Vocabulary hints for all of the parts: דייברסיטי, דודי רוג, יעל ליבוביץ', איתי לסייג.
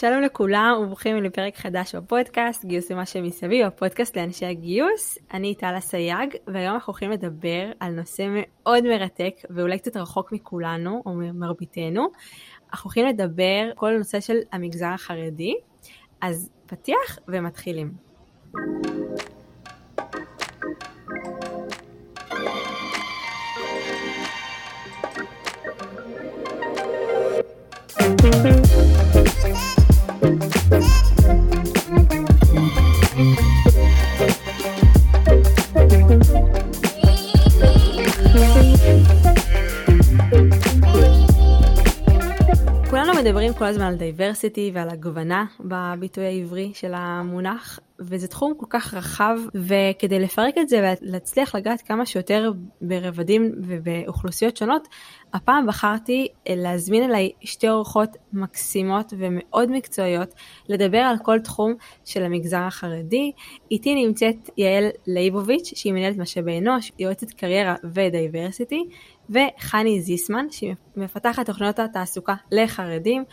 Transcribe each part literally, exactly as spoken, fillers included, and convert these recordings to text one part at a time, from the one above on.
שלום לכולם וברוכים לפרק חדש בפודקאסט, גיוס ומה שמסביב, הפודקאסט לאנשי הגיוס. אני איתי לסייג, והיום אנחנו הולכים לדבר על נושא מאוד מרתק ואולי קצת רחוק מכולנו או מרביתנו. אנחנו הולכים לדבר כל הנושא של המגזר החרדי, אז פתיח ומתחילים. מדברים כל הזמן על דייברסיטי ועל הגוונה בביטוי העברי של המונח, וזה תחום כל כך רחב, וכדי לפרק את זה ולהצליח לגעת כמה שיותר ברבדים ובאוכלוסיות שונות, הפעם בחרתי להזמין אליי שתי אורחות מקסימות ומאוד מקצועיות לדבר על כל תחום של המגזר החרדי. איתי נמצאת יעל ליבוביץ' שהיא מנהלת משאבי אנוש, יועצת קריירה ודייברסיטי, וחני זיסמן שהיא מפתחת תוכניות התעסוקה לחרדים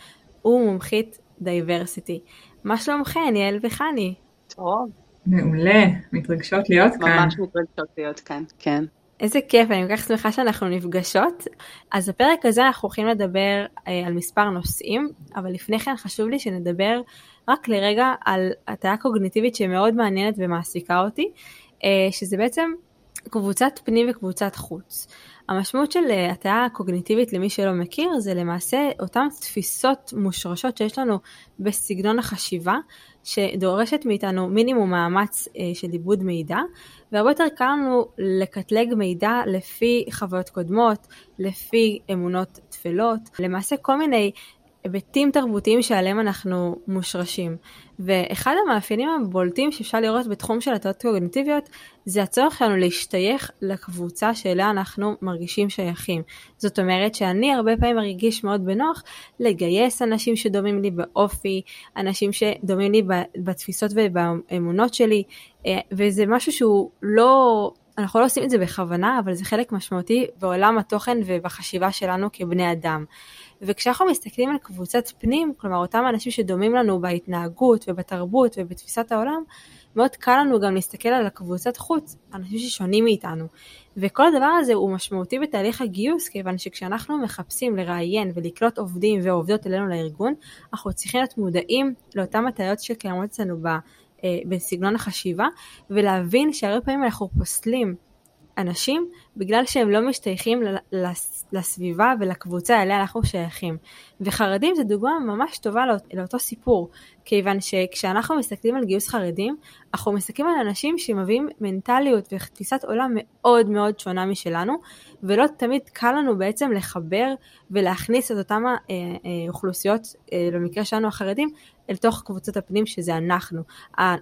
ומומחית דייברסיטי. מה שלומכן יעל וחני? טוב. מעולה, מתרגשות להיות כאן. ממש מתרגשות להיות כאן, כן. איזה כיף, אני כל כך שמחה שאנחנו נפגשות. אז בפרק הזה אנחנו הולכים לדבר על מספר נושאים, אבל לפני כן חשוב לי שנדבר רק לרגע על התאיה קוגניטיבית שמאוד מעניינת ומעסיקה אותי, שזה בעצם קבוצת פנים וקבוצת חוץ. המשמעות של התאיה הקוגניטיבית, למי שלא מכיר, זה למעשה אותן תפיסות מושרשות שיש לנו בסגנון החשיבה, שדורשת מאיתנו מינימום מאמץ של עיבוד מידע, והרבה יותר קל לנו לקטלג מידע לפי חוויות קודמות, לפי אמונות תפלות, למעשה כל מיני היבטים תרבותיים שעליהם אנחנו מושרשים. ואחד המאפיינים הבולטים שאפשר לראות בתחום של התאיות קוגניטיביות, זה הצורך שלנו להשתייך לקבוצה שאליה אנחנו מרגישים שייכים. זאת אומרת שאני הרבה פעמים מרגיש מאוד בנוח לגייס אנשים שדומים לי באופי, אנשים שדומים לי בתפיסות ובאמונות שלי, וזה משהו שהוא לא... אנחנו לא עושים את זה בכוונה, אבל זה חלק משמעותי בעולם התוכן ובחשיבה שלנו כבני אדם. וכשאנחנו מסתכלים על קבוצת פנים, כלומר אותם אנשים שדומים לנו בהתנהגות ובתרבות ובתפיסת העולם, מאוד קל לנו גם להסתכל על הקבוצת חוץ, אנשים ששונים מאיתנו. וכל הדבר הזה הוא משמעותי בתהליך הגיוס, כיוון שכשאנחנו מחפשים לראיין ולקלוט עובדים ועובדות אלינו לארגון, אנחנו צריכים להיות מודעים לאותם התאיות שקיימות אצלנו ב... בסגנון החשיבה, ולהבין שהרבה פעמים אנחנו פוסלים אנשים בגלל שהם לא משתייכים לסביבה ולקבוצה אליה אנחנו שייכים. וחרדים זה דוגמה ממש טובה לאותו סיפור, כיוון שכשאנחנו מסתכלים על גיוס חרדים, אנחנו מסתכלים על אנשים שמביאים מנטליות ותפיסת עולם מאוד מאוד שונה משלנו, ולא תמיד קל לנו בעצם לחבר ולהכניס את אותם האוכלוסיות, במקרה שלנו החרדים, אל תוך קבוצות הפנים שזה אנחנו,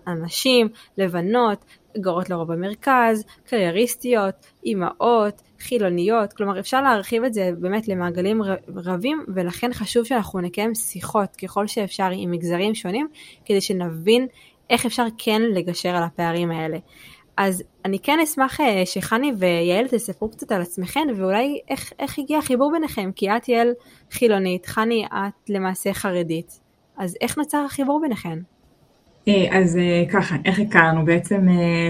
אנשים, לבנות, גרות לרוב במרכז, קרייריסטיות, אימהות, חילוניות, כלומר אפשר להרחיב את זה באמת למעגלים רבים, ולכן חשוב שאנחנו נקיים שיחות ככל שאפשר עם מגזרים שונים, כדי שנבין איך אפשר כן לגשר על הפערים האלה. אז אני כן אשמח שחני ויעל תספרו קצת על עצמכן, ואולי איך, איך הגיע החיבור ביניכם, כי את יעל חילונית, חני את למעשה חרדית. אז איך נוצר החיבור ביניכן? אז ככה, איך הכרנו? בעצם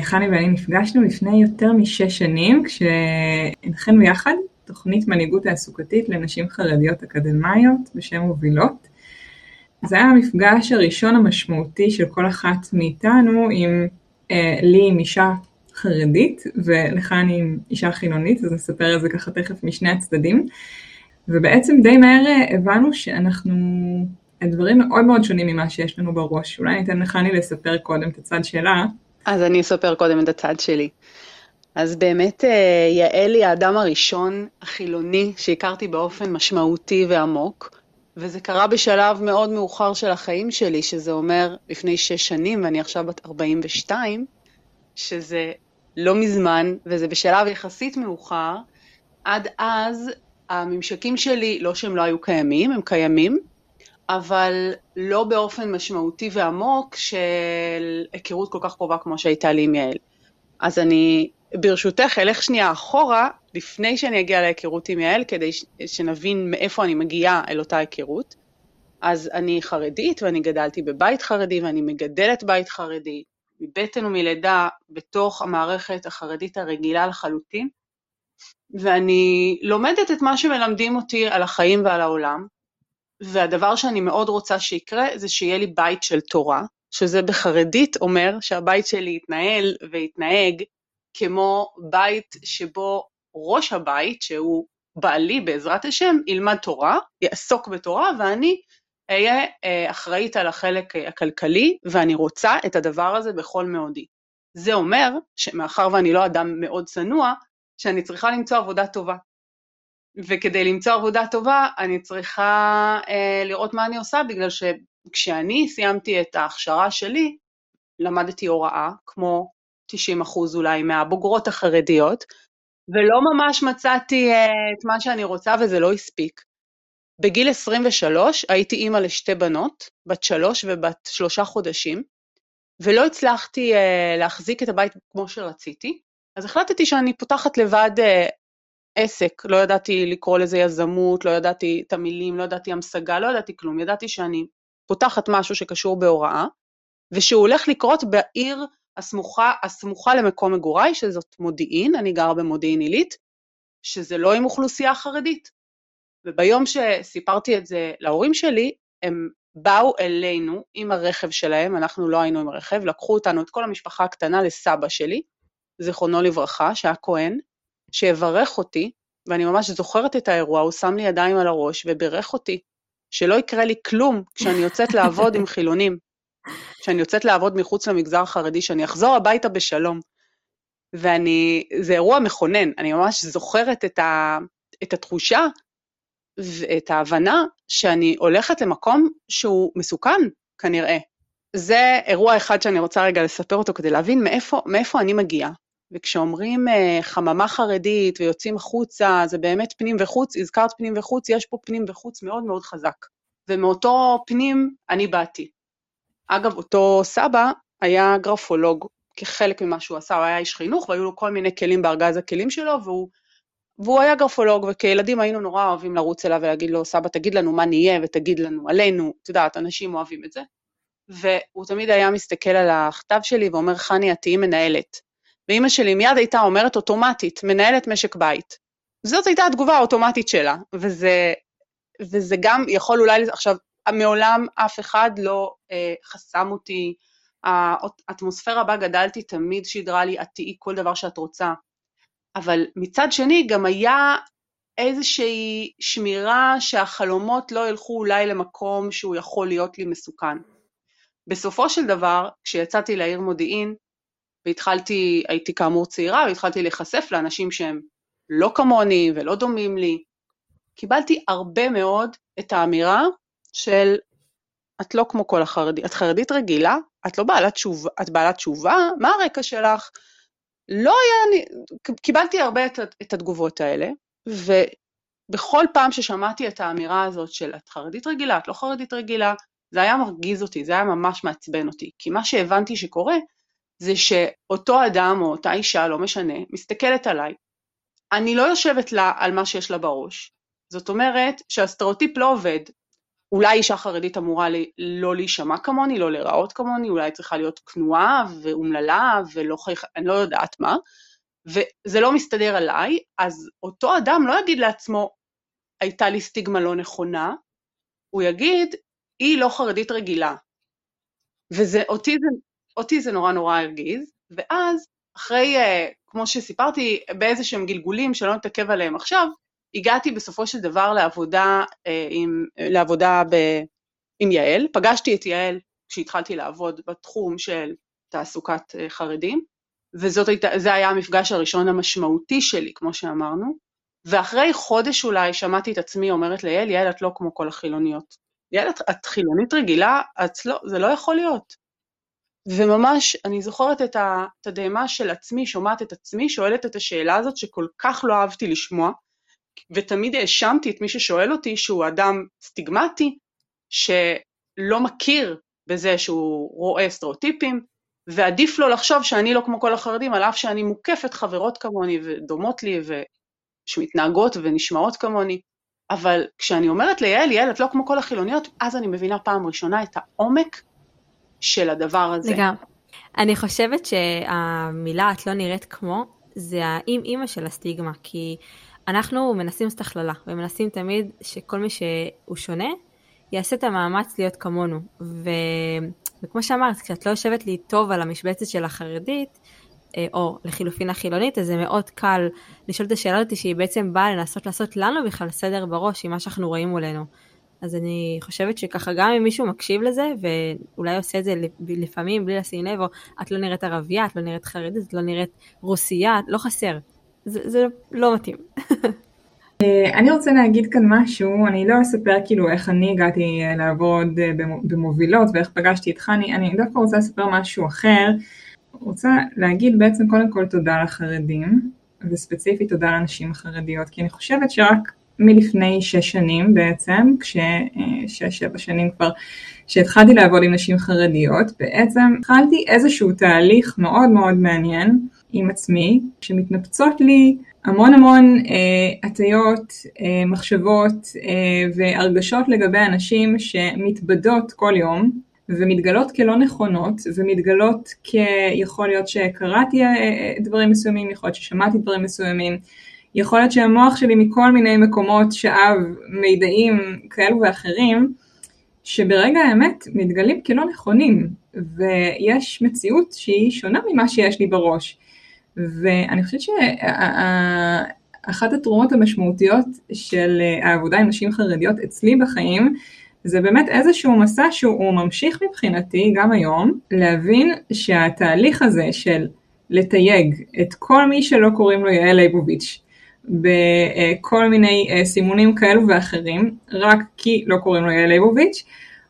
חני ואני נפגשנו לפני יותר משש שנים, כשהנחנו יחד תוכנית מנהיגות תעסוקתית לנשים חרדיות אקדמאיות בשם מובילות. זה היה המפגש הראשון המשמעותי של כל אחת מאיתנו, עם לי עם אישה חרדית ולחני עם אישה חילונית, אז נספר את זה ככה תכף משני הצדדים. ובעצם די מהר הבנו שאנחנו... הדברים מאוד מאוד שונים ממה שיש לנו בראש. אולי ניתן לחני לספר קודם את הצד שלה. אז אני אספר קודם את הצד שלי. אז באמת יעל היא האדם הראשון החילוני שהכרתי באופן משמעותי ועמוק, וזה קרה בשלב מאוד מאוחר של החיים שלי, שזה אומר לפני שש שנים, ואני עכשיו בת ארבעים ושתיים, שזה לא מזמן, וזה בשלב יחסית מאוחר. עד אז הממשקים שלי, לא שהם לא היו קיימים, הם קיימים, אבל לא באופן משמעותי ועמוק של היכרות כל כך קרובה כמו שהייתה לי עם יעל. אז אני ברשותך אלך שנייה אחורה, לפני שאני אגיע להיכרות עם יעל, כדי שנבין מאיפה אני מגיעה אל אותה היכרות. אז אני חרדית, ואני גדלתי בבית חרדי, ואני מגדלת בית חרדי, מבטן ומלידה, בתוך המערכת החרדית הרגילה לחלוטין, ואני לומדת את מה שמלמדים אותי על החיים ועל העולם, והדבר שאני מאוד רוצה שיקרה, זה שיהיה לי בית של תורה, שזה בחרדית אומר שהבית שלי יתנהל ויתנהג, כמו בית שבו ראש הבית, שהוא בעלי בעזרת השם, ילמד תורה, יעסוק בתורה, ואני אהיה אחראית על החלק הכלכלי, ואני רוצה את הדבר הזה בכל מאודי. זה אומר, שמאחר ואני לא אדם מאוד צנוע, שאני צריכה למצוא עבודה טובה. וכדי למצוא עבודה טובה, אני צריכה לראות מה אני עושה, בגלל שכשאני סיימתי את ההכשרה שלי, למדתי הוראה, כמו תשעים אחוז אולי מהבוגרות החרדיות, ולא ממש מצאתי את מה שאני רוצה, וזה לא הספיק. בגיל עשרים ושלוש הייתי אימא לשתי בנות, בת שלוש ובת שלושה חודשים, ולא הצלחתי להחזיק את הבית כמו שרציתי, אז החלטתי שאני פותחת לבד עסק, לא ידעתי לקרוא לזה יזמות, לא ידעתי את המילים, לא ידעתי המשגה, לא ידעתי כלום, ידעתי שאני פותחת משהו שקשור בהוראה, ושהוא הולך לקרות בעיר הסמוכה, הסמוכה למקום מגוריי, שזאת מודיעין, אני גרה במודיעין עילית, שזה לא עם אוכלוסייה חרדית. וביום שסיפרתי את זה להורים שלי, הם באו אלינו עם הרכב שלהם, אנחנו לא היינו עם הרכב, לקחו אותנו את כל המשפחה הקטנה לסבא שלי, זיכרונו לברכה, שהיה כהן, שיברך אותי, ואני ממש זוכרת את האירוע, הוא שם לי ידיים על הראש ובירך אותי, שלא יקרה לי כלום כשאני יוצאת לעבוד עם חילונים, כשאני יוצאת לעבוד מחוץ למגזר החרדי, שאני אחזור הביתה בשלום, ואני, זה אירוע מכונן, אני ממש זוכרת את, ה, את התחושה, ואת ההבנה שאני הולכת למקום שהוא מסוכן, כנראה. זה אירוע אחד שאני רוצה רגע לספר אותו, כדי להבין מאיפה, מאיפה אני מגיעה. וכשאומרים חממה חרדית ויוצאים חוצה, זה באמת פנים וחוץ, הזכרת פנים וחוץ, יש פה פנים וחוץ מאוד מאוד חזק. ומאותו פנים אני באתי. אגב, אותו סבא היה גרפולוג, כחלק ממה שהוא עשה, הוא היה איש חינוך, והיו לו כל מיני כלים בארגז הכלים שלו, והוא, והוא היה גרפולוג, וכילדים היינו נורא אוהבים לרוץ אליו ולהגיד לו, סבא, תגיד לנו מה נהיה, ותגיד לנו עלינו, אתה יודעת, אנשים אוהבים את זה. והוא תמיד היה מסתכל על הכתב שלי, ואומר, חני, את תהיי מנהלת. ואמא שלי מיד הייתה אומרת אוטומטית, מנהלת משק בית. זאת הייתה התגובה האוטומטית שלה, וזה, וזה גם יכול אולי, עכשיו, מעולם אף אחד לא אה, חסם אותי, האטמוספירה בה גדלתי תמיד שידרה לי, את תהיי כל דבר שאת רוצה, אבל מצד שני גם היה איזושהי שמירה שהחלומות לא ילכו אולי למקום שהוא יכול להיות לי מסוכן. בסופו של דבר, כשיצאתי לעיר מודיעין, והתחלתי, הייתי כאמור צעירה, והתחלתי להיחשף לאנשים שהם לא כמוני ולא דומים לי, קיבלתי הרבה מאוד את האמירה של, את לא כמו כל החרדית, את חרדית רגילה, את לא בעלת תשובה, את בעלת תשובה, מה הרקע שלך? לא היה, קיבלתי הרבה את, את התגובות האלה, ובכל פעם ששמעתי את האמירה הזאת של, את חרדית רגילה, את לא חרדית רגילה, זה היה מרגיז אותי, זה היה ממש מעצבן אותי, כי מה שהבנתי שקורה, זה שאותו אדם או אותה אישה, לא משנה, מסתכלת עליי, אני לא יושבת לה על מה שיש לה בראש, זאת אומרת שהסטריאוטיפ לא עובד, אולי אישה חרדית אמורה לא להישמע כמוני, לא לראות כמוני, אולי צריכה להיות כנועה ואומללה ולא חייך, אני לא יודעת מה, וזה לא מסתדר עליי, אז אותו אדם לא יגיד לעצמו, הייתה לי סטיגמה לא נכונה, הוא יגיד, היא לא חרדית רגילה, וזה אותי זה, אותי זה נורא נורא הרגיז, ואז אחרי, כמו שסיפרתי, באיזה שהם גלגולים שלא נתעכב עליהם עכשיו, הגעתי בסופו של דבר לעבודה, עם, לעבודה ב, עם יעל, פגשתי את יעל כשהתחלתי לעבוד בתחום של תעסוקת חרדים, וזה היה המפגש הראשון המשמעותי שלי, כמו שאמרנו, ואחרי חודש אולי שמעתי את עצמי אומרת ליעל, יעל את לא כמו כל החילוניות, יעל את, את חילונית רגילה, את לא, זה לא יכול להיות. וממש אני זוכרת את הדהמה של עצמי, שומעת את עצמי, שואלת את השאלה הזאת שכל כך לא אהבתי לשמוע, ותמיד האשמתי את מי ששואל אותי שהוא אדם סטיגמטי, שלא מכיר בזה שהוא רואה סטריאוטיפים, ועדיף לו לחשוב שאני לא כמו כל החרדים, על אף שאני מוקפת חברות כמוני ודומות לי, ושמתנהגות ונשמעות כמוני, אבל כשאני אומרת ליעל, יעל, את לא כמו כל החילוניות, אז אני מבינה פעם ראשונה את העומק של הדבר הזה. לגמרי. אני חושבת שהמילה את לא נראית כמו, זה האם-אימא של הסטיגמה, כי אנחנו מנסים סתכללה, ומנסים תמיד שכל מי שהוא שונה, יעשה את המאמץ להיות כמונו. ו... וכמו שאמרת, כשאת לא יושבת לי טוב על המשבצת של החרדית, או לחילופין החילונית, אז זה מאוד קל לשאול את השאלה אותי, שהיא בעצם באה לנסות לעשות לנו בכלל סדר בראש, עם מה שאנחנו רואים מולנו. אז אני חושבת שככה גם אם מישהו מקשיב לזה, ואולי עושה את זה לפעמים בלי לשים לב, או את לא נראית ערבייה, את לא נראית חרדית, את לא נראית רוסייה, לא חסר. זה, זה לא מתאים. אני רוצה להגיד כאן משהו, אני לא אספר כאילו איך אני הגעתי לעבוד במובילות, ואיך פגשתי איתך, אני, אני דווקא רוצה לספר משהו אחר, רוצה להגיד בעצם קודם כל תודה לחרדים, וספציפית תודה לאנשים חרדיות, כי אני חושבת שרק מלפני שש שנים בעצם, כששש, שבע שנים כבר, שהתחלתי לעבוד עם נשים חרדיות, בעצם התחלתי איזשהו תהליך מאוד מאוד מעניין עם עצמי, שמתנפצות לי המון המון אה, עטיות, אה, מחשבות אה, והרגשות לגבי אנשים שמתבדות כל יום, ומתגלות כלא נכונות, ומתגלות כיכול להיות שקראתי דברים מסוימים, יכול להיות ששמעתי דברים מסוימים, יכול להיות שהמוח שלי מכל מיני מקומות שאב מידעים כאלו ואחרים, שברגע האמת מתגלים כלא נכונים, ויש מציאות שהיא שונה ממה שיש לי בראש. ואני חושבת שאחת התרומות המשמעותיות של העבודה עם נשים חרדיות אצלי בחיים, זה באמת איזשהו מסע שהוא ממשיך מבחינתי גם היום, להבין שהתהליך הזה של לתייג את כל מי שלא קוראים לו יעל ליבוביץ' בכל מיני סימונים כאלו ואחרים, רק כי לא קוראים לו יעל ליבוביץ',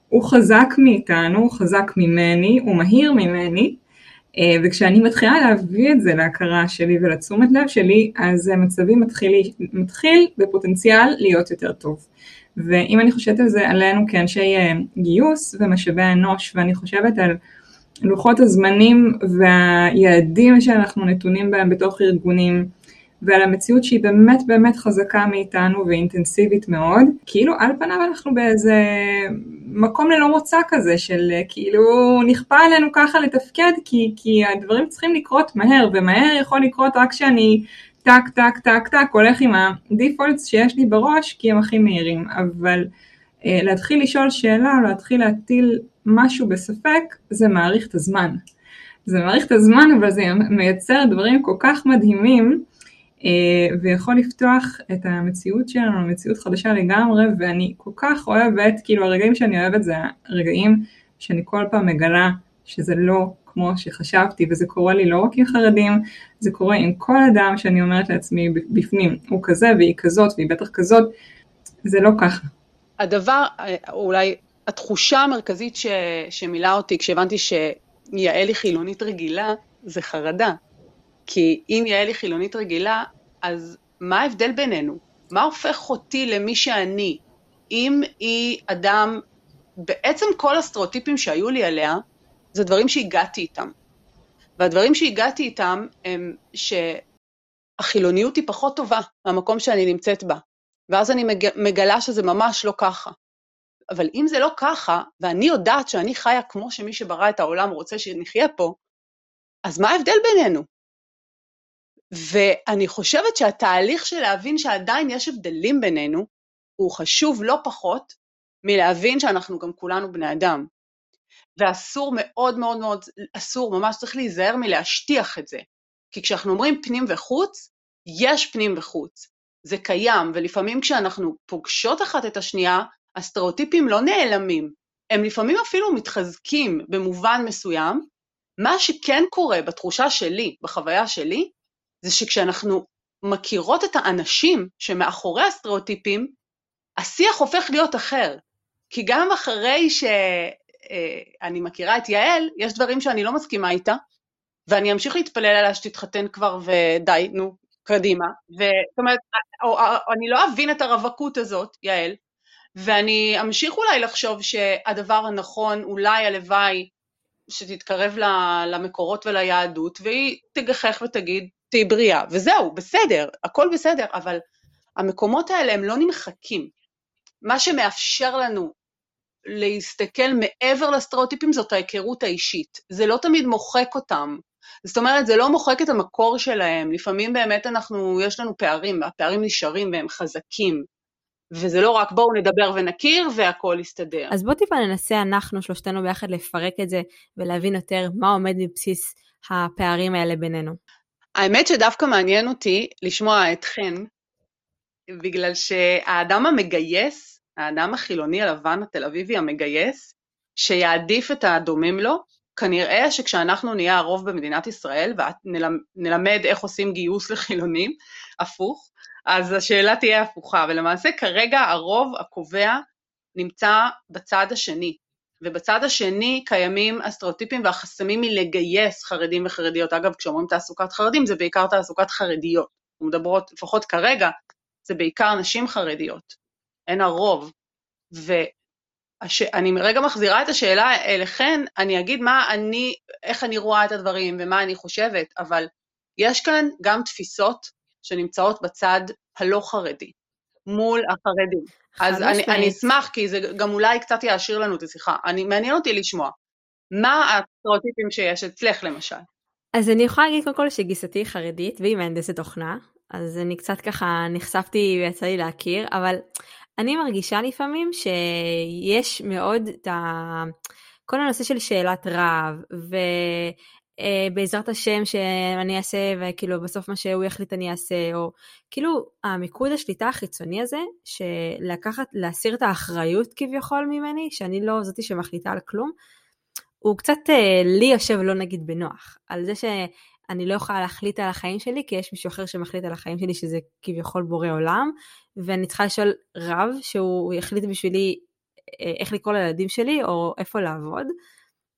הוא חזק מאיתנו, הוא חזק ממני, הוא מהיר ממני, וכשאני מתחילה להביא את זה להכרה שלי ולתשומת לב שלי, אז המצבים מתחיל, מתחיל בפוטנציאל להיות יותר טוב. ואם אני חושבת על זה עלינו כאנשי גיוס ומשאבי האנוש, ואני חושבת על לוחות הזמנים והיעדים שאנחנו נתונים בהם בתוך ארגונים, ועל המציאות שהיא באמת באמת חזקה מאיתנו ואינטנסיבית מאוד, כאילו על פניו אנחנו באיזה מקום ללא מוצא כזה, של כאילו נכפה עלינו ככה לתפקד, כי, כי הדברים צריכים לקרות מהר, ומהר יכול לקרות רק שאני טק, טק, טק, טק, הולך עם הדיפולטס שיש לי בראש, כי הם הכי מהירים, אבל אה, להתחיל לשאול שאלה, או להתחיל להטיל משהו בספק, זה מעריך את הזמן. זה מעריך את הזמן, אבל זה מייצר דברים כל כך מדהימים, אה, ויכול לפתוח את המציאות שלנו, המציאות חדשה לגמרי, ואני כל כך אוהבת, כאילו הרגעים שאני אוהבת זה הרגעים, שאני כל פעם מגלה שזה לא כמו שחשבתי, וזה קורה לי לא רק עם חרדים, זה קורה עם כל אדם שאני אומרת לעצמי בפנים, הוא כזה והיא כזאת והיא בטח כזאת, זה לא ככה. הדבר, אולי התחושה המרכזית ש, שמילה אותי, כשהבנתי שיעל היא חילונית רגילה, זה חרדה. כי אם יעל היא חילונית רגילה, אז מה ההבדל בינינו? מה הופך אותי למי שאני? אם היא אדם, בעצם כל הסטריאוטיפים שהיו לי עליה, זה דברים שהגעתי איתם. והדברים שהגעתי איתם הם שהחילוניות היא פחות טובה מהמקום שאני נמצאת בה. ואז אני מגלה שזה ממש לא ככה. אבל אם זה לא ככה, ואני יודעת שאני חיה כמו שמי שברא את העולם רוצה שנחיה פה, אז מה ההבדל בינינו? ואני חושבת שהתהליך של להבין שעדיין יש הבדלים בינינו, הוא חשוב לא פחות מלהבין שאנחנו גם כולנו בני אדם. ואסור מאוד מאוד מאוד, אסור, ממש צריך להיזהר מלהשטיח את זה. כי כשאנחנו אומרים פנים וחוץ, יש פנים וחוץ. זה קיים, ולפעמים כשאנחנו פוגשות אחת את השנייה, הסטריאוטיפים לא נעלמים. הם לפעמים אפילו מתחזקים במובן מסוים. מה שכן קורה בתחושה שלי, בחוויה שלי, זה שכשאנחנו מכירות את האנשים שמאחורי הסטריאוטיפים, השיח הופך להיות אחר. כי גם אחרי ש... אני מכירה את יעל, יש דברים שאני לא מסכימה איתה, ואני אמשיך להתפלל עליה שתתחתן כבר ודי, נו, קדימה, זאת אומרת, אני לא אבין את הרווקות הזאת, יעל, ואני אמשיך אולי לחשוב שהדבר הנכון, אולי הלוואי, שתתקרב למקורות וליהדות, והיא תגחך ותגיד, תהי בריאה, וזהו, בסדר, הכל בסדר, אבל המקומות האלה הם לא נמחקים. מה שמאפשר לנו להסתכל מעבר לסטריאוטיפים זאת ההיכרות האישית. זה לא תמיד מוחק אותם. זאת אומרת, זה לא מוחק את המקור שלהם. לפעמים באמת אנחנו, יש לנו פערים, והפערים נשארים והם חזקים. וזה לא רק בואו נדבר ונכיר והכל יסתדר. אז בוא טיפה ננסה אנחנו שלושתנו ביחד לפרק את זה ולהבין יותר מה עומד מבסיס הפערים האלה בינינו. האמת שדווקא מעניין אותי לשמוע אתכן, בגלל שהאדם המגייס, האדם החילוני הלבן התל אביבי המגייס, שיעדיף את הדומים לו, כנראה שכשאנחנו נהיה הרוב במדינת ישראל, ונלמד איך עושים גיוס לחילונים, הפוך, אז השאלה תהיה הפוכה, ולמעשה כרגע הרוב הקובע נמצא בצד השני, ובצד השני קיימים הסטריאוטיפים והחסמים מלגייס חרדים וחרדיות, אגב כשאומרים תעסוקת חרדים זה בעיקר תעסוקת חרדיות, ומדברות לפחות כרגע, זה בעיקר נשים חרדיות, אין הרוב, ואני רגע מחזירה את השאלה אליכן, אני אגיד מה אני, איך אני רואה את הדברים ומה אני חושבת, אבל יש כאן גם תפיסות, שנמצאות בצד הלא חרדי, מול החרדים. אז אני, אני אשמח, כי זה גם אולי קצת יעשיר לנו את השיחה. אני, מעניין אותי לשמוע, מה הסטריאוטיפים שיש אצלך למשל? אז אני יכולה להגיד קודם כל שגיסתי חרדית, והיא מהנדסת תוכנה, אז אני קצת ככה נחשפתי ויצא לי להכיר, אבל אני מרגישה לפעמים שיש מאוד את ה... כל הנושא של שאלת רב, ו... בעזרת השם שאני אעשה, וכאילו בסוף מה שהוא יחליט אני אעשה, או כאילו המיקוד השליטה החיצוני הזה, שלקחת, להסיר את האחריות כביכול ממני, שאני לא זאתי שמחליטה על כלום, הוא קצת לי יושב לא נגיד בנוח, על זה שאני לא יכולה להחליט על החיים שלי, כי יש מישהו אחר שמחליט על החיים שלי, שזה כביכול בורא עולם, ואני צריכה לשאול רב, שהוא יחליט בשבילי איך לקרוא לילדים שלי, או איפה לעבוד,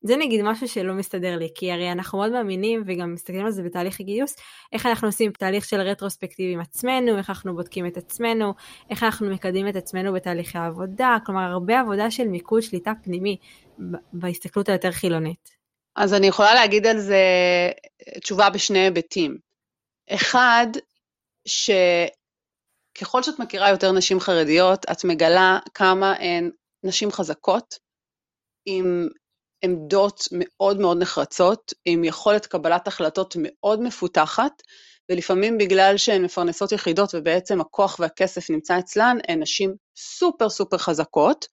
זה נגיד משהו שלא מסתדר לי, כי הרי אנחנו מאוד מאמינים, וגם מסתכלים על זה בתהליך הגיוס, איך אנחנו עושים תהליך של רטרוספקטיב עם עצמנו, איך אנחנו בודקים את עצמנו, איך אנחנו מקדמים את עצמנו בתהליכי העבודה, כלומר הרבה עבודה של מיקוד שליטה פנימי, בהסתכלות היותר חילונית. אז אני יכולה להגיד על זה תשובה בשני היבטים. אחד, שככל שאת מכירה יותר נשים חרדיות, את מגלה כמה הן נשים חזקות, עם... עמדות מאוד מאוד נחרצות, עם יכולת קבלת החלטות מאוד מפותחת, ולפעמים בגלל שהן מפרנסות יחידות, ובעצם הכוח והכסף נמצא אצלן, הן נשים סופר סופר חזקות,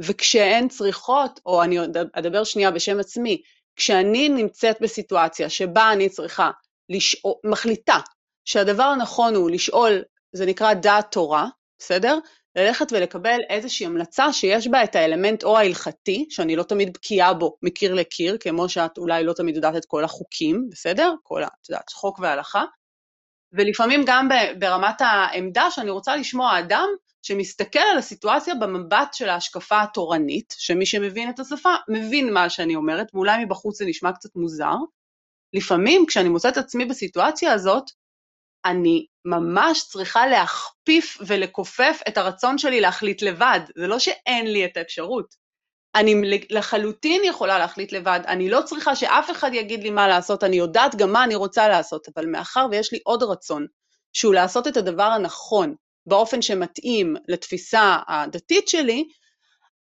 וכשהן צריכות, או אני אדבר שנייה בשם עצמי, כשאני נמצאת בסיטואציה שבה אני צריכה, לשאול, מחליטה שהדבר הנכון הוא לשאול, זה נקרא דעת תורה, בסדר? ללכת ולקבל איזושהי המלצה שיש בה את האלמנט או ההלכתי, שאני לא תמיד בקיאה בו מקיר לקיר, כמו שאת אולי לא תמיד יודעת את כל החוקים, בסדר? כל החוק וההלכה, ולפעמים גם ברמת העמדה שאני רוצה לשמוע אדם שמסתכל על הסיטואציה במבט של ההשקפה התורנית, שמי שמבין את השפה מבין מה שאני אומרת, ואולי מבחוץ זה נשמע קצת מוזר. לפעמים כשאני מוצאת עצמי בסיטואציה הזאת, אני ממש צריכה להכפיף ולכופף את הרצון שלי להחליט לבד, זה לא שאין לי את האפשרות, אני לחלוטין יכולה להחליט לבד, אני לא צריכה שאף אחד יגיד לי מה לעשות, אני יודעת גם מה אני רוצה לעשות, אבל מאחר ויש לי עוד רצון, שהוא לעשות את הדבר הנכון, באופן שמתאים לתפיסה הדתית שלי,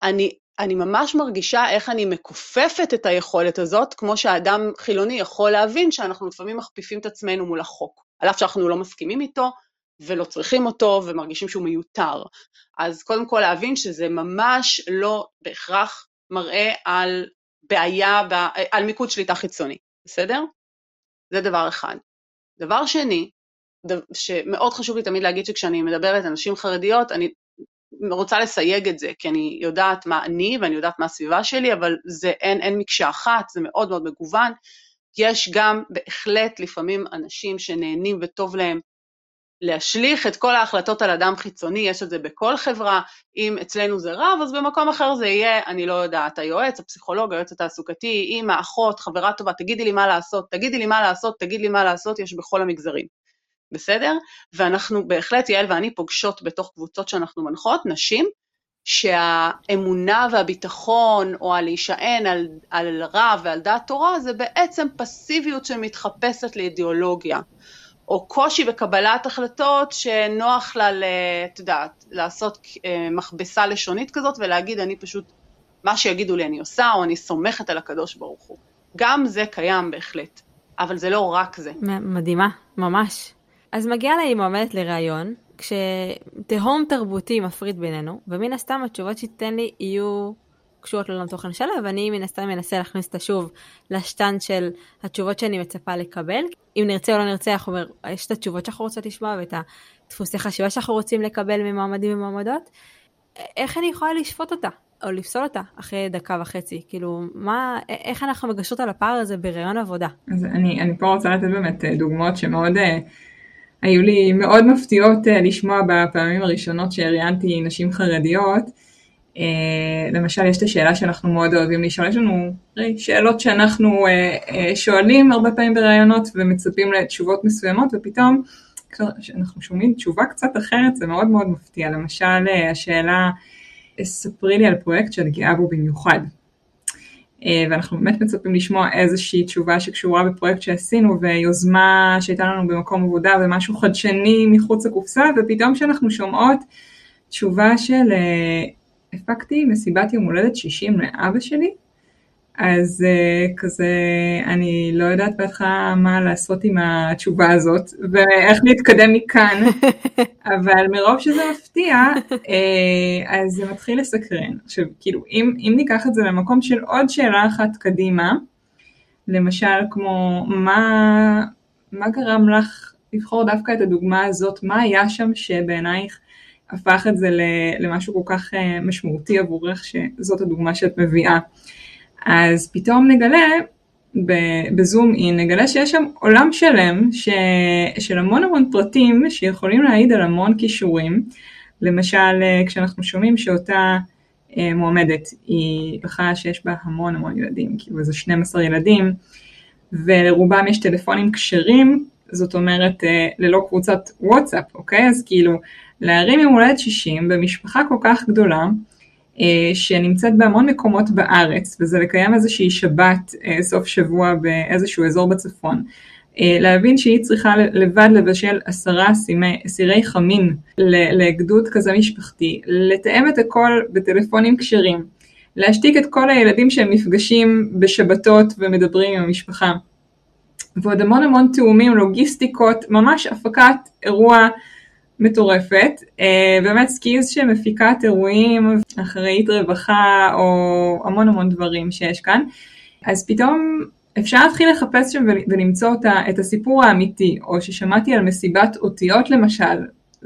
אני, אני ממש מרגישה איך אני מכופפת את היכולת הזאת, כמו שהאדם חילוני יכול להבין שאנחנו לפעמים מכפיפים את עצמנו מול החוק. על אף שאנחנו לא מסכימים איתו, ולא צריכים אותו, ומרגישים שהוא מיותר. אז קודם כל להבין שזה ממש לא בהכרח מראה על בעיה, על מיקוד שליטה חיצוני, בסדר? זה דבר אחד. דבר שני, שמאוד חשוב לי תמיד להגיד שכשאני מדברת על נשים חרדיות, אני רוצה לסייג את זה, כי אני יודעת מה אני, ואני יודעת מה הסביבה שלי, אבל זה אין, אין מקשה אחת, זה מאוד מאוד מגוון, יש גם בהחלט לפעמים אנשים שנהנים וטוב להם להשליך את כל ההחלטות על אדם חיצוני, יש את זה בכל חברה, אם אצלנו זה רב, אז במקום אחר זה יהיה, אני לא יודעת, היועץ, הפסיכולוג, היועץ התעסוקתי, אימא, אחות, חברה טובה, תגידי לי מה לעשות, תגידי לי מה לעשות, תגידי לי מה לעשות, יש בכל המגזרים, בסדר? ואנחנו בהחלט, יעל ואני פוגשות בתוך קבוצות שאנחנו מנחות, נשים, שהאמונה והביטחון, או להישען על, על רב ועל דעת תורה, זה בעצם פסיביות שמתחפשת לאידיאולוגיה, או קושי בקבלת החלטות שנוח לה, את יודעת, לעשות מכבסה לשונית כזאת, ולהגיד אני פשוט, מה שיגידו לי אני עושה, או אני סומכת על הקדוש ברוך הוא. גם זה קיים בהחלט, אבל זה לא רק זה. מדהימה, ממש. אז מגיעה לה היא מועמדת לראיון, כשתהום תרבותי מפריד בינינו, ומן הסתם התשובות שתיתן לי יהיו קשורות לעולם תוכן שלה, ואני מן הסתם מנסה להכניס אותה שוב לשטן של התשובות שאני מצפה לקבל. אם נרצה או לא נרצה, אנחנו אומר, יש את התשובות שאנחנו רוצות לשמוע, ואת הדפוסי חשיבה שאנחנו רוצים לקבל ממעמדים ומעמדות. איך אני יכולה לשפוט אותה, או לפסול אותה, אחרי דקה וחצי? כאילו, מה, איך אנחנו מגשות על הפער הזה בראיון עבודה? אז אני, אני פה רוצה לתת באמת דוגמאות שמאוד... היו לי מאוד מפתיעות לשמוע בפעמים הראשונות שהראיינתי נשים חרדיות. למשל, יש את השאלה שאנחנו מאוד אוהבים לשאול, יש לנו שאלות שאנחנו שואלים הרבה פעמים בראיונות ומצפים לתשובות מסוימות, ופתאום אנחנו שומעים תשובה קצת אחרת, זה מאוד מאוד מפתיע. למשל, השאלה, ספרי לי על פרויקט שאת גאה בו במיוחד. ואנחנו באמת מצפים לשמוע איזושהי תשובה שקשורה בפרויקט שעשינו, ויוזמה שהייתה לנו במקום עבודה, ומשהו חדשני מחוץ לקופסה, ופתאום שאנחנו שומעות תשובה של, הפקתי מסיבת יום הולדת שישים לאבא שלי, אז כזה, אני לא יודעת בהתחלה מה לעשות עם התשובה הזאת, ואיך להתקדם מכאן, אבל מרוב שזה מפתיע, אז זה מתחיל לסקרן. עכשיו, כאילו, אם, אם ניקח את זה למקום של עוד שאלה אחת קדימה, למשל, כמו, מה, מה גרם לך לבחור דווקא את הדוגמה הזאת, מה היה שם שבעינייך הפך את זה למשהו כל כך משמעותי עבורך, שזאת הדוגמה שאת מביאה. אז פתאום נגלה, בזום אין, נגלה שיש שם עולם שלם ש... של המון המון פרטים שיכולים להעיד על המון כישורים. למשל, כשאנחנו שומעים שאותה מועמדת היא בחרה שיש בה המון המון ילדים, כאילו זה שנים עשר ילדים, ולרובם יש טלפונים כשרים, זאת אומרת ללא קבוצת וואטסאפ, אוקיי? אז כאילו להרים יום הולדת שישים במשפחה כל כך גדולה, שנמצאת בהמון מקומות בארץ, וזה לקיים איזושהי שבת, סוף שבוע באיזשהו אזור בצפון. להבין שהיא צריכה לבד לבשל עשרה סירי חמין לגדוד כזה משפחתי, לתאם את הכל בטלפונים כשרים, להשתיק את כל הילדים שהם נפגשים בשבתות ומדברים עם המשפחה. ועוד המון המון תאומים, לוגיסטיקות, ממש הפקת אירוע מטורפת, באמת סקיז שמפיקת אירועים, אחראית רווחה או המון המון דברים שיש כאן, אז פתאום אפשר להתחיל לחפש שם ולמצוא את הסיפור האמיתי, או ששמעתי על מסיבת אותיות למשל,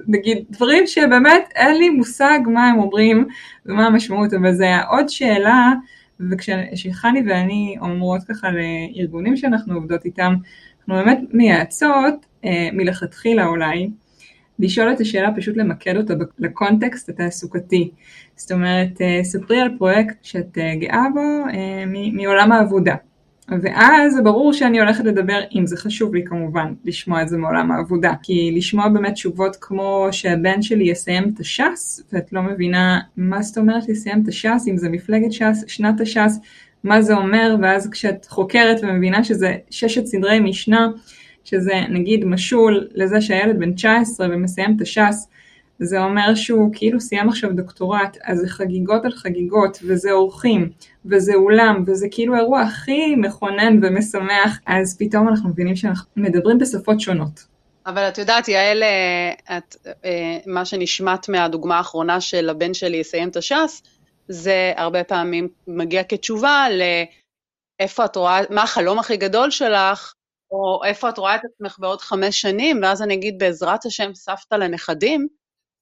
נגיד דברים שבאמת אין לי מושג מה הם אומרים ומה המשמעות, אבל זה היה עוד שאלה, וכשחני ואני אומרות ככה לארגונים שאנחנו עובדות איתם, אנחנו באמת מייעצות מלכתחילה אולי, לשאול את השאלה, פשוט למקד אותה לקונטקסט התעסוקתי. זאת אומרת, ספרי על פרויקט שאת גאה בו מעולם העבודה. ואז ברור שאני הולכת לדבר, אם זה חשוב לי כמובן, לשמוע את זה מעולם העבודה. כי לשמוע באמת תשובות כמו שהבן שלי יסיים את הש"ס, ואת לא מבינה מה זאת אומרת לסיים את הש"ס, אם זה מפלגת ש"ס, שנת הש"ס, מה זה אומר, ואז כשאת חוקרת ומבינה שזה ששת סדרי משנה, שזה נגיד משול לזה שהילד בן תשע עשרה ומסיים את הש"ס, זה אומר שהוא כאילו סיים עכשיו דוקטורט, אז זה חגיגות על חגיגות, וזה אורחים, וזה אולם, וזה כאילו אירוע הכי מכונן ומשמח, אז פתאום אנחנו מבינים שאנחנו מדברים בשפות שונות. אבל את יודעת, יעל, את, מה שנשמעת מהדוגמה האחרונה של הבן שלי יסיים את הש"ס, זה הרבה פעמים מגיע כתשובה לאיפה את רואה, מה החלום הכי גדול שלך, או איפה את רואה את עצמך בעוד חמש שנים, ואז אני אגיד בעזרת השם סבתא לנכדים,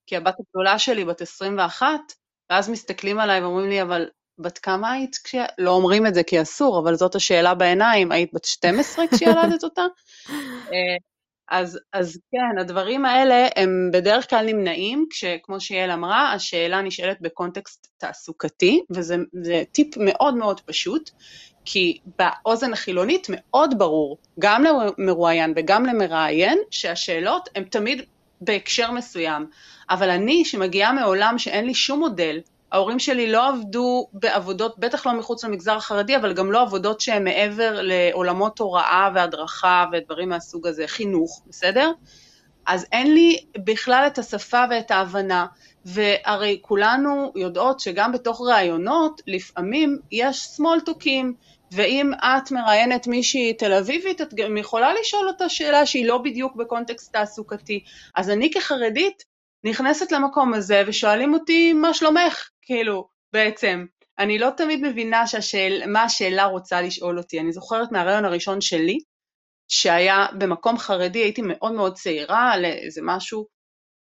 כי הבת הגדולה שלי בת עשרים ואחת, ואז מסתכלים עליי ואומרים לי, אבל בת כמה היית כשיה... לא אומרים את זה כי אסור, אבל זאת השאלה בעיניים, היית בת שתים עשרה כשילדת אותה? אז, אז כן, הדברים האלה הם בדרך כלל נמנעים, כשכמו שיעל אמרה, השאלה נשאלת בקונטקסט תעסוקתי, וזה זה טיפ מאוד מאוד פשוט, כי באוזן החילונית מאוד ברור, גם למרואיין וגם למראיין, שהשאלות הן תמיד בהקשר מסוים, אבל אני שמגיעה מעולם שאין לי שום מודל ההורים שלי לא עבדו בעבודות, בטח לא מחוץ למגזר החרדי, אבל גם לא עבודות שהן מעבר לעולמות הוראה והדרכה ודברים מהסוג הזה, חינוך, בסדר? אז אין לי בכלל את השפה ואת ההבנה, והרי כולנו יודעות שגם בתוך רעיונות, לפעמים יש שמאל תוקים, ואם את מראיינת מישהי תל אביבית, את גם יכולה לשאול אותה שאלה שהיא לא בדיוק בקונטקסט תעסוקתי, אז אני כחרדית נכנסת למקום הזה ושואלים אותי מה שלומך, כאילו, בעצם. אני לא תמיד מבינה שהשאל, מה השאלה רוצה לשאול אותי. אני זוכרת מהרעיון הראשון שלי, שהיה במקום חרדי, הייתי מאוד מאוד צעירה, לאיזה משהו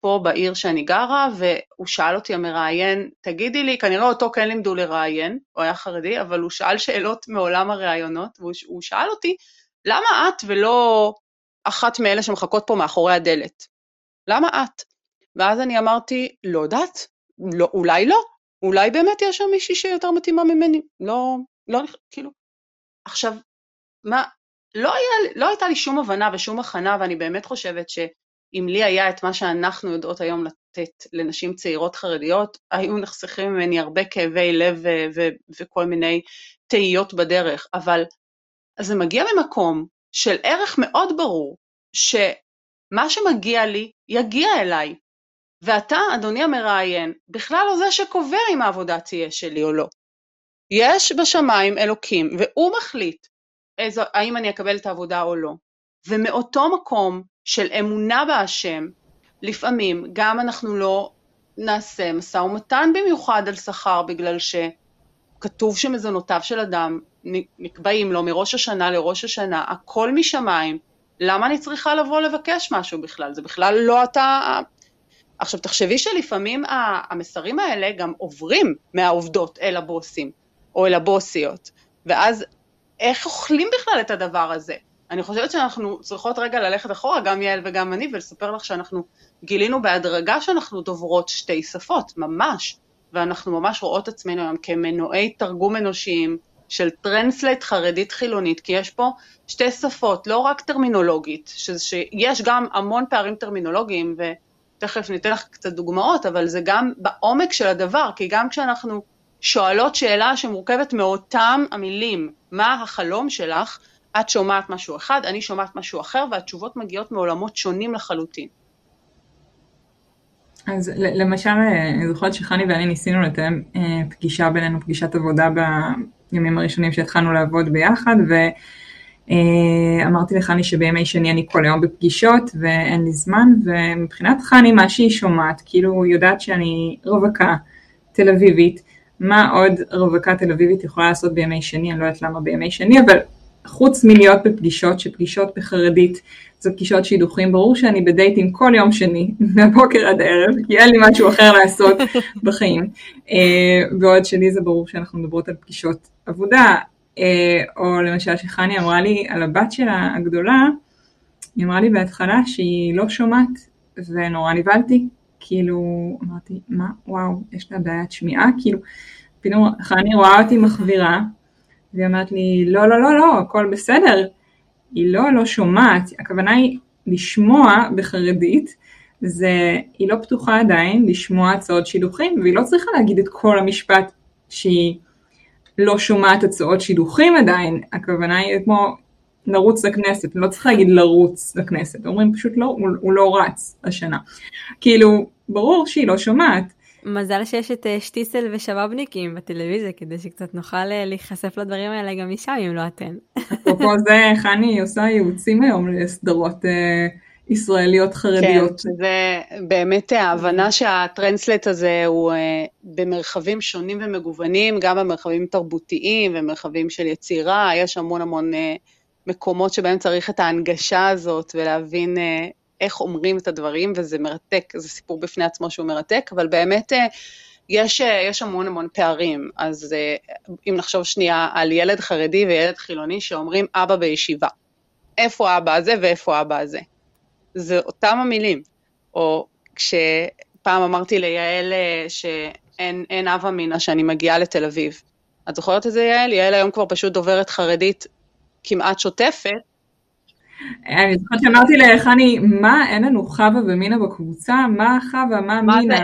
פה בעיר שאני גרה, והוא שאל אותי המראיין, תגידי לי, כנראה אותו כן לימדו לראיין, הוא היה חרדי, אבל הוא שאל שאלות מעולם הראיונות, והוא שאל אותי, למה את ולא אחת מאלה שמחכות פה מאחורי הדלת? למה את? ואז אני אמרתי, לא יודעת, לא, אולי לא, אולי באמת יש שם מישהי שיותר מתאימה ממני, לא, לא, כאילו, עכשיו, מה, לא, היה, לא הייתה לי שום הבנה ושום הכנה, ואני באמת חושבת שאם לי היה את מה שאנחנו יודעות היום לתת לנשים צעירות חרדיות, היו נחסכים ממני הרבה כאבי לב ו- ו- וכל מיני תהיות בדרך, אבל זה מגיע ממקום של ערך מאוד ברור, שמה שמגיע לי יגיע אליי, ואתה, אדוני המראיין, בכלל לא זה שקובע אם העבודה תהיה שלי או לא. יש בשמיים אלוקים, והוא מחליט איזו, האם אני אקבל את העבודה או לא. ומאותו מקום של אמונה בהשם, לפעמים גם אנחנו לא נעשה משא ומתן במיוחד על שכר, בגלל שכתוב שמזונותיו של אדם נקבעים לו מראש השנה לראש השנה, הכל משמיים. למה אני צריכה לבוא לבקש משהו בכלל? זה בכלל לא אתה... עכשיו תחשבי שלפעמים המסרים האלה גם עוברים מהעובדות אל הבוסים או אל הבוסיות, ואז איך אוכלים בכלל את הדבר הזה? אני חושבת שאנחנו צריכות רגע ללכת אחורה, גם יעל וגם אני, ולספר לך שאנחנו גילינו בהדרגה שאנחנו דוברות שתי שפות, ממש, ואנחנו ממש רואות עצמנו היום כמנועי תרגום אנושיים של טרנסלייט חרדית חילונית, כי יש פה שתי שפות, לא רק טרמינולוגית, שיש גם המון פערים טרמינולוגיים ו... תכף ניתן לך קצת דוגמאות, אבל זה גם בעומק של הדבר, כי גם כשאנחנו שואלות שאלה שמורכבת מאותם המילים, מה החלום שלך, את שומעת משהו אחד, אני שומעת משהו אחר, והתשובות מגיעות מעולמות שונים לחלוטין. אז למשל, אני זוכרת שחני ואני ניסינו לתאם פגישה בינינו, פגישת עבודה בימים הראשונים שהתחלנו לעבוד ביחד, ו... אמרתי לחני שבימי שני אני כל היום בפגישות ואין לי זמן, ומבחינת חני מה שהיא שומעת, כאילו יודעת שאני רווקה תל אביבית, מה עוד רווקה תל אביבית יכולה לעשות בימי שני, אני לא יודעת למה בימי שני, אבל חוץ מלהיות בפגישות, שפגישות בחרדית, זה פגישות שידוכים, ברור שאני בדייטים כל יום שני, מהבוקר עד הערב, כי אין לי משהו אחר לעשות בחיים, ועוד שלי זה ברור שאנחנו מדברות על פגישות עבודה, או למשל שחני אמרה לי על הבת שלה הגדולה, היא אמרה לי בהתחלה שהיא לא שומעת, ונורא נבלתי, כאילו אמרתי, מה, וואו, יש לה בעיית שמיעה, כאילו, פתאום חני רואה אותי מחבירה, והיא אמרת לי, לא, לא, לא, לא, הכל בסדר, היא לא, לא שומעת, הכוונה היא לשמוע בחרדית, זה, היא לא פתוחה עדיין לשמוע הצעות שידוכים, והיא לא צריכה להגיד את כל המשפט שהיא, לא שומעת הצעות שידוכים עדיין, הכוונה היא כמו לרוץ לכנסת, לא צריך להגיד לרוץ לכנסת, אומרים פשוט לא, הוא, הוא לא רץ השנה. כאילו, ברור שהיא לא שומעת. מזל שיש את שטיסל ושבבניקים בטלוויזיה, כדי שקצת נוכל להיחשף לדברים האלה גם משם, אם לא אתן. פה זה, חני עושה ייעוצים היום לסדרות ישראליות חרדיות. כן, זה באמת ההבנה שהטרנסלט הזה הוא במרחבים שונים ומגוונים, גם במרחבים תרבותיים ומרחבים של יצירה, יש המון המון מקומות שבהם צריך את ההנגשה הזאת ולהבין איך אומרים את הדברים, וזה מרתק, זה סיפור בפני עצמו שהוא מרתק, אבל באמת יש, יש המון המון פערים, אז אם נחשוב שנייה על ילד חרדי וילד חילוני שאומרים אבא בישיבה, איפה אבא הזה ואיפה אבא הזה? זה אותם המילים, או כשפעם אמרתי ליעל שאין אין אב אמינה שאני מגיעה לתל אביב, את זוכרת את זה יעל? יעל היום כבר פשוט דוברת חרדית כמעט שוטפת, אני זוכרת שאמרתי לחני, מה אין לנו חווה ומינה בקבוצה? מה חווה, מה מינה?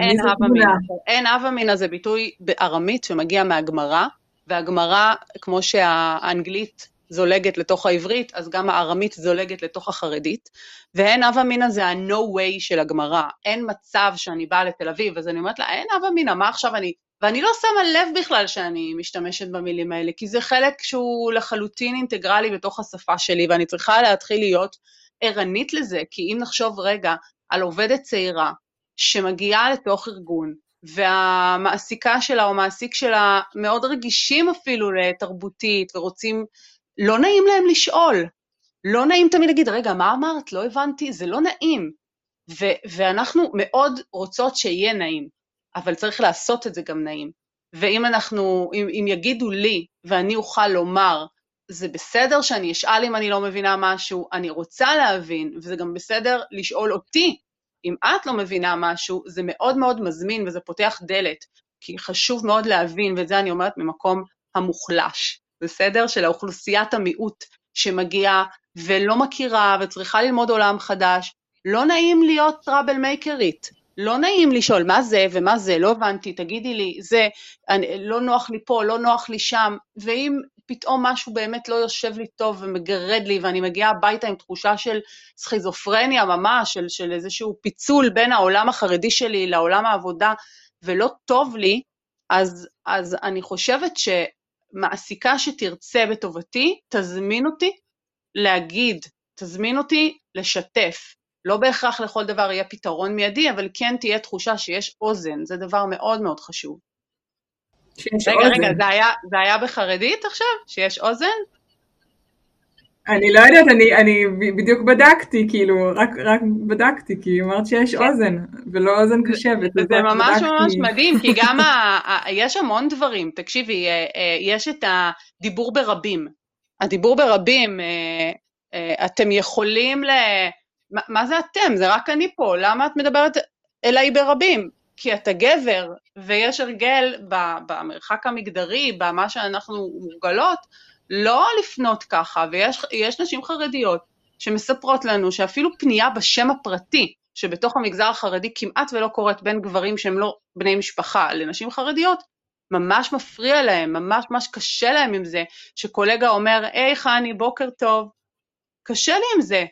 אין חווה מינה זה ביטוי בארמית שמגיע מהגמרא, והגמרא, כמו שהאנגלית זולגת לתוך העברית, אז גם הארמית זולגת לתוך החרדית, ואין אבא מינה זה ה-no way של הגמרא, אין מצב שאני באה לתל אביב, אז אני אומרת לה, אין אבא מינה, מה עכשיו אני, ואני לא שמה לב בכלל שאני משתמשת במילים האלה, כי זה חלק שהוא לחלוטין אינטגרלי בתוך השפה שלי, ואני צריכה להתחיל להיות ערנית לזה, כי אם נחשוב רגע על עובדת צעירה, שמגיעה לתוך ארגון, והמעסיקה שלה או מעסיק שלה, מאוד רגישים אפילו לתרבותית, ורוצים לא נעים להם לשאול, לא נעים תמיד להגיד, רגע, מה אמרת? לא הבנתי, זה לא נעים, ו- ואנחנו מאוד רוצות שיהיה נעים, אבל צריך לעשות את זה גם נעים, ואם אנחנו, אם, אם יגידו לי, ואני אוכל לומר, זה בסדר שאני אשאל אם אני לא מבינה משהו, אני רוצה להבין, וזה גם בסדר לשאול אותי, אם את לא מבינה משהו, זה מאוד מאוד מזמין, וזה פותח דלת, כי חשוב מאוד להבין, ואת זה אני אומרת ממקום המוחלש, בסדר? של האוכלוסיית המיעוט שמגיעה ולא מכירה וצריכה ללמוד עולם חדש, לא נעים להיות טראבל מייקרית, לא נעים לשאול מה זה ומה זה, לא הבנתי, תגידי לי, זה לא נוח לי פה, לא נוח לי שם, ואם פתאום משהו באמת לא יושב לי טוב ומגרד לי, ואני מגיעה הביתה עם תחושה של סכיזופרניה ממש, של, של איזשהו פיצול בין העולם החרדי שלי לעולם העבודה, ולא טוב לי, אז, אז אני חושבת ש... מעסיקה שתרצה בטובתי, תזמין אותי להגיד, תזמין אותי לשתף. לא בהכרח לכל דבר יהיה פתרון מיידי, אבל כן תהיה תחושה שיש אוזן, זה דבר מאוד מאוד חשוב. רגע, אוזן. רגע, זה היה, זה היה בחרדית עכשיו? שיש אוזן? אני לא יודעת, אני, אני בדיוק בדקתי, כאילו, רק, רק בדקתי, כי אמרת שיש אוזן, ולא אוזן קשבת. זה, זה ממש בדקתי. ממש מדהים, כי גם ה, ה, יש המון דברים, תקשיבי, יש את הדיבור ברבים. הדיבור ברבים, אתם יכולים ל... מה, מה זה אתם? זה רק אני פה, למה את מדברת אליי ברבים? כי אתה גבר, ויש הרגל במרחק המגדרי, במה שאנחנו מורגלות, לא לפנות ככה, ויש יש נשים חרדיות שמספרות לנו שאפילו פנייה בשם הפרטי, שבתוך המגזר החרדי כמעט ולא קורית בין גברים שהם לא בני משפחה, לנשים חרדיות, ממש מפריע להם, ממש ממש קשה להם עם זה, שקולגה אומר, היי חני, בוקר טוב, קשה לי עם זה,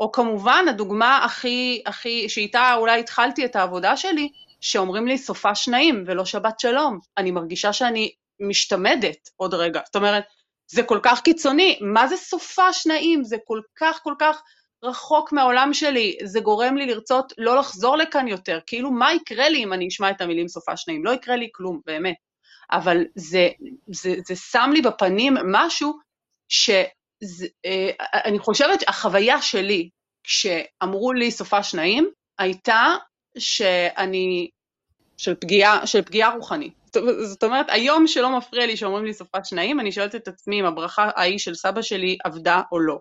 או כמובן הדוגמה הכי, הכי שאיתה אולי התחלתי את העבודה שלי, שאומרים לי סופה שניים ולא שבת שלום, אני מרגישה שאני משתמדת עוד רגע, זאת אומרת, זה כל כך קיצוני, מה זה סופה שניים, זה כל כך כל כך רחוק מהעולם שלי, זה גורם לי לרצות לא לחזור לכאן יותר, כאילו מה יקרה לי אם אני אשמע את המילים סופה שניים, לא יקרה לי כלום באמת, אבל זה, זה, זה שם לי בפנים משהו, שאני חושבת שהחוויה שלי, כשאמרו לי סופה שניים, הייתה שאני, של פגיעה, של פגיעה רוחנית, זאת אומרת, היום שלא מפריע לי שאומרים לי סופה שניים, אני שואלת את עצמי אם הברכה ההיא של סבא שלי עבדה או לא.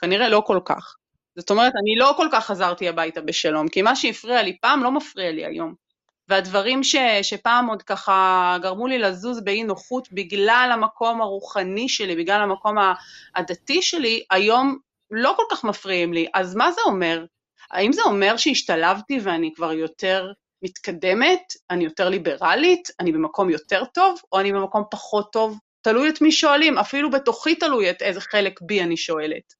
כנראה לא כל כך. זאת אומרת, אני לא כל כך חזרתי הביתה בשלום, כי מה שהפריע לי פעם לא מפריע לי היום. והדברים ש, שפעם עוד ככה גרמו לי לזוז באי נוחות בגלל המקום הרוחני שלי, בגלל המקום הדתי שלי, היום לא כל כך מפריעים לי. אז מה זה אומר? האם זה אומר שהשתלבתי ואני כבר יותר... מתקדמת, אני יותר ליברלית, אני במקום יותר טוב, או אני במקום פחות טוב, תלוי את מי שואלים, אפילו בתוכי תלוי את איזה חלק בי אני שואלת.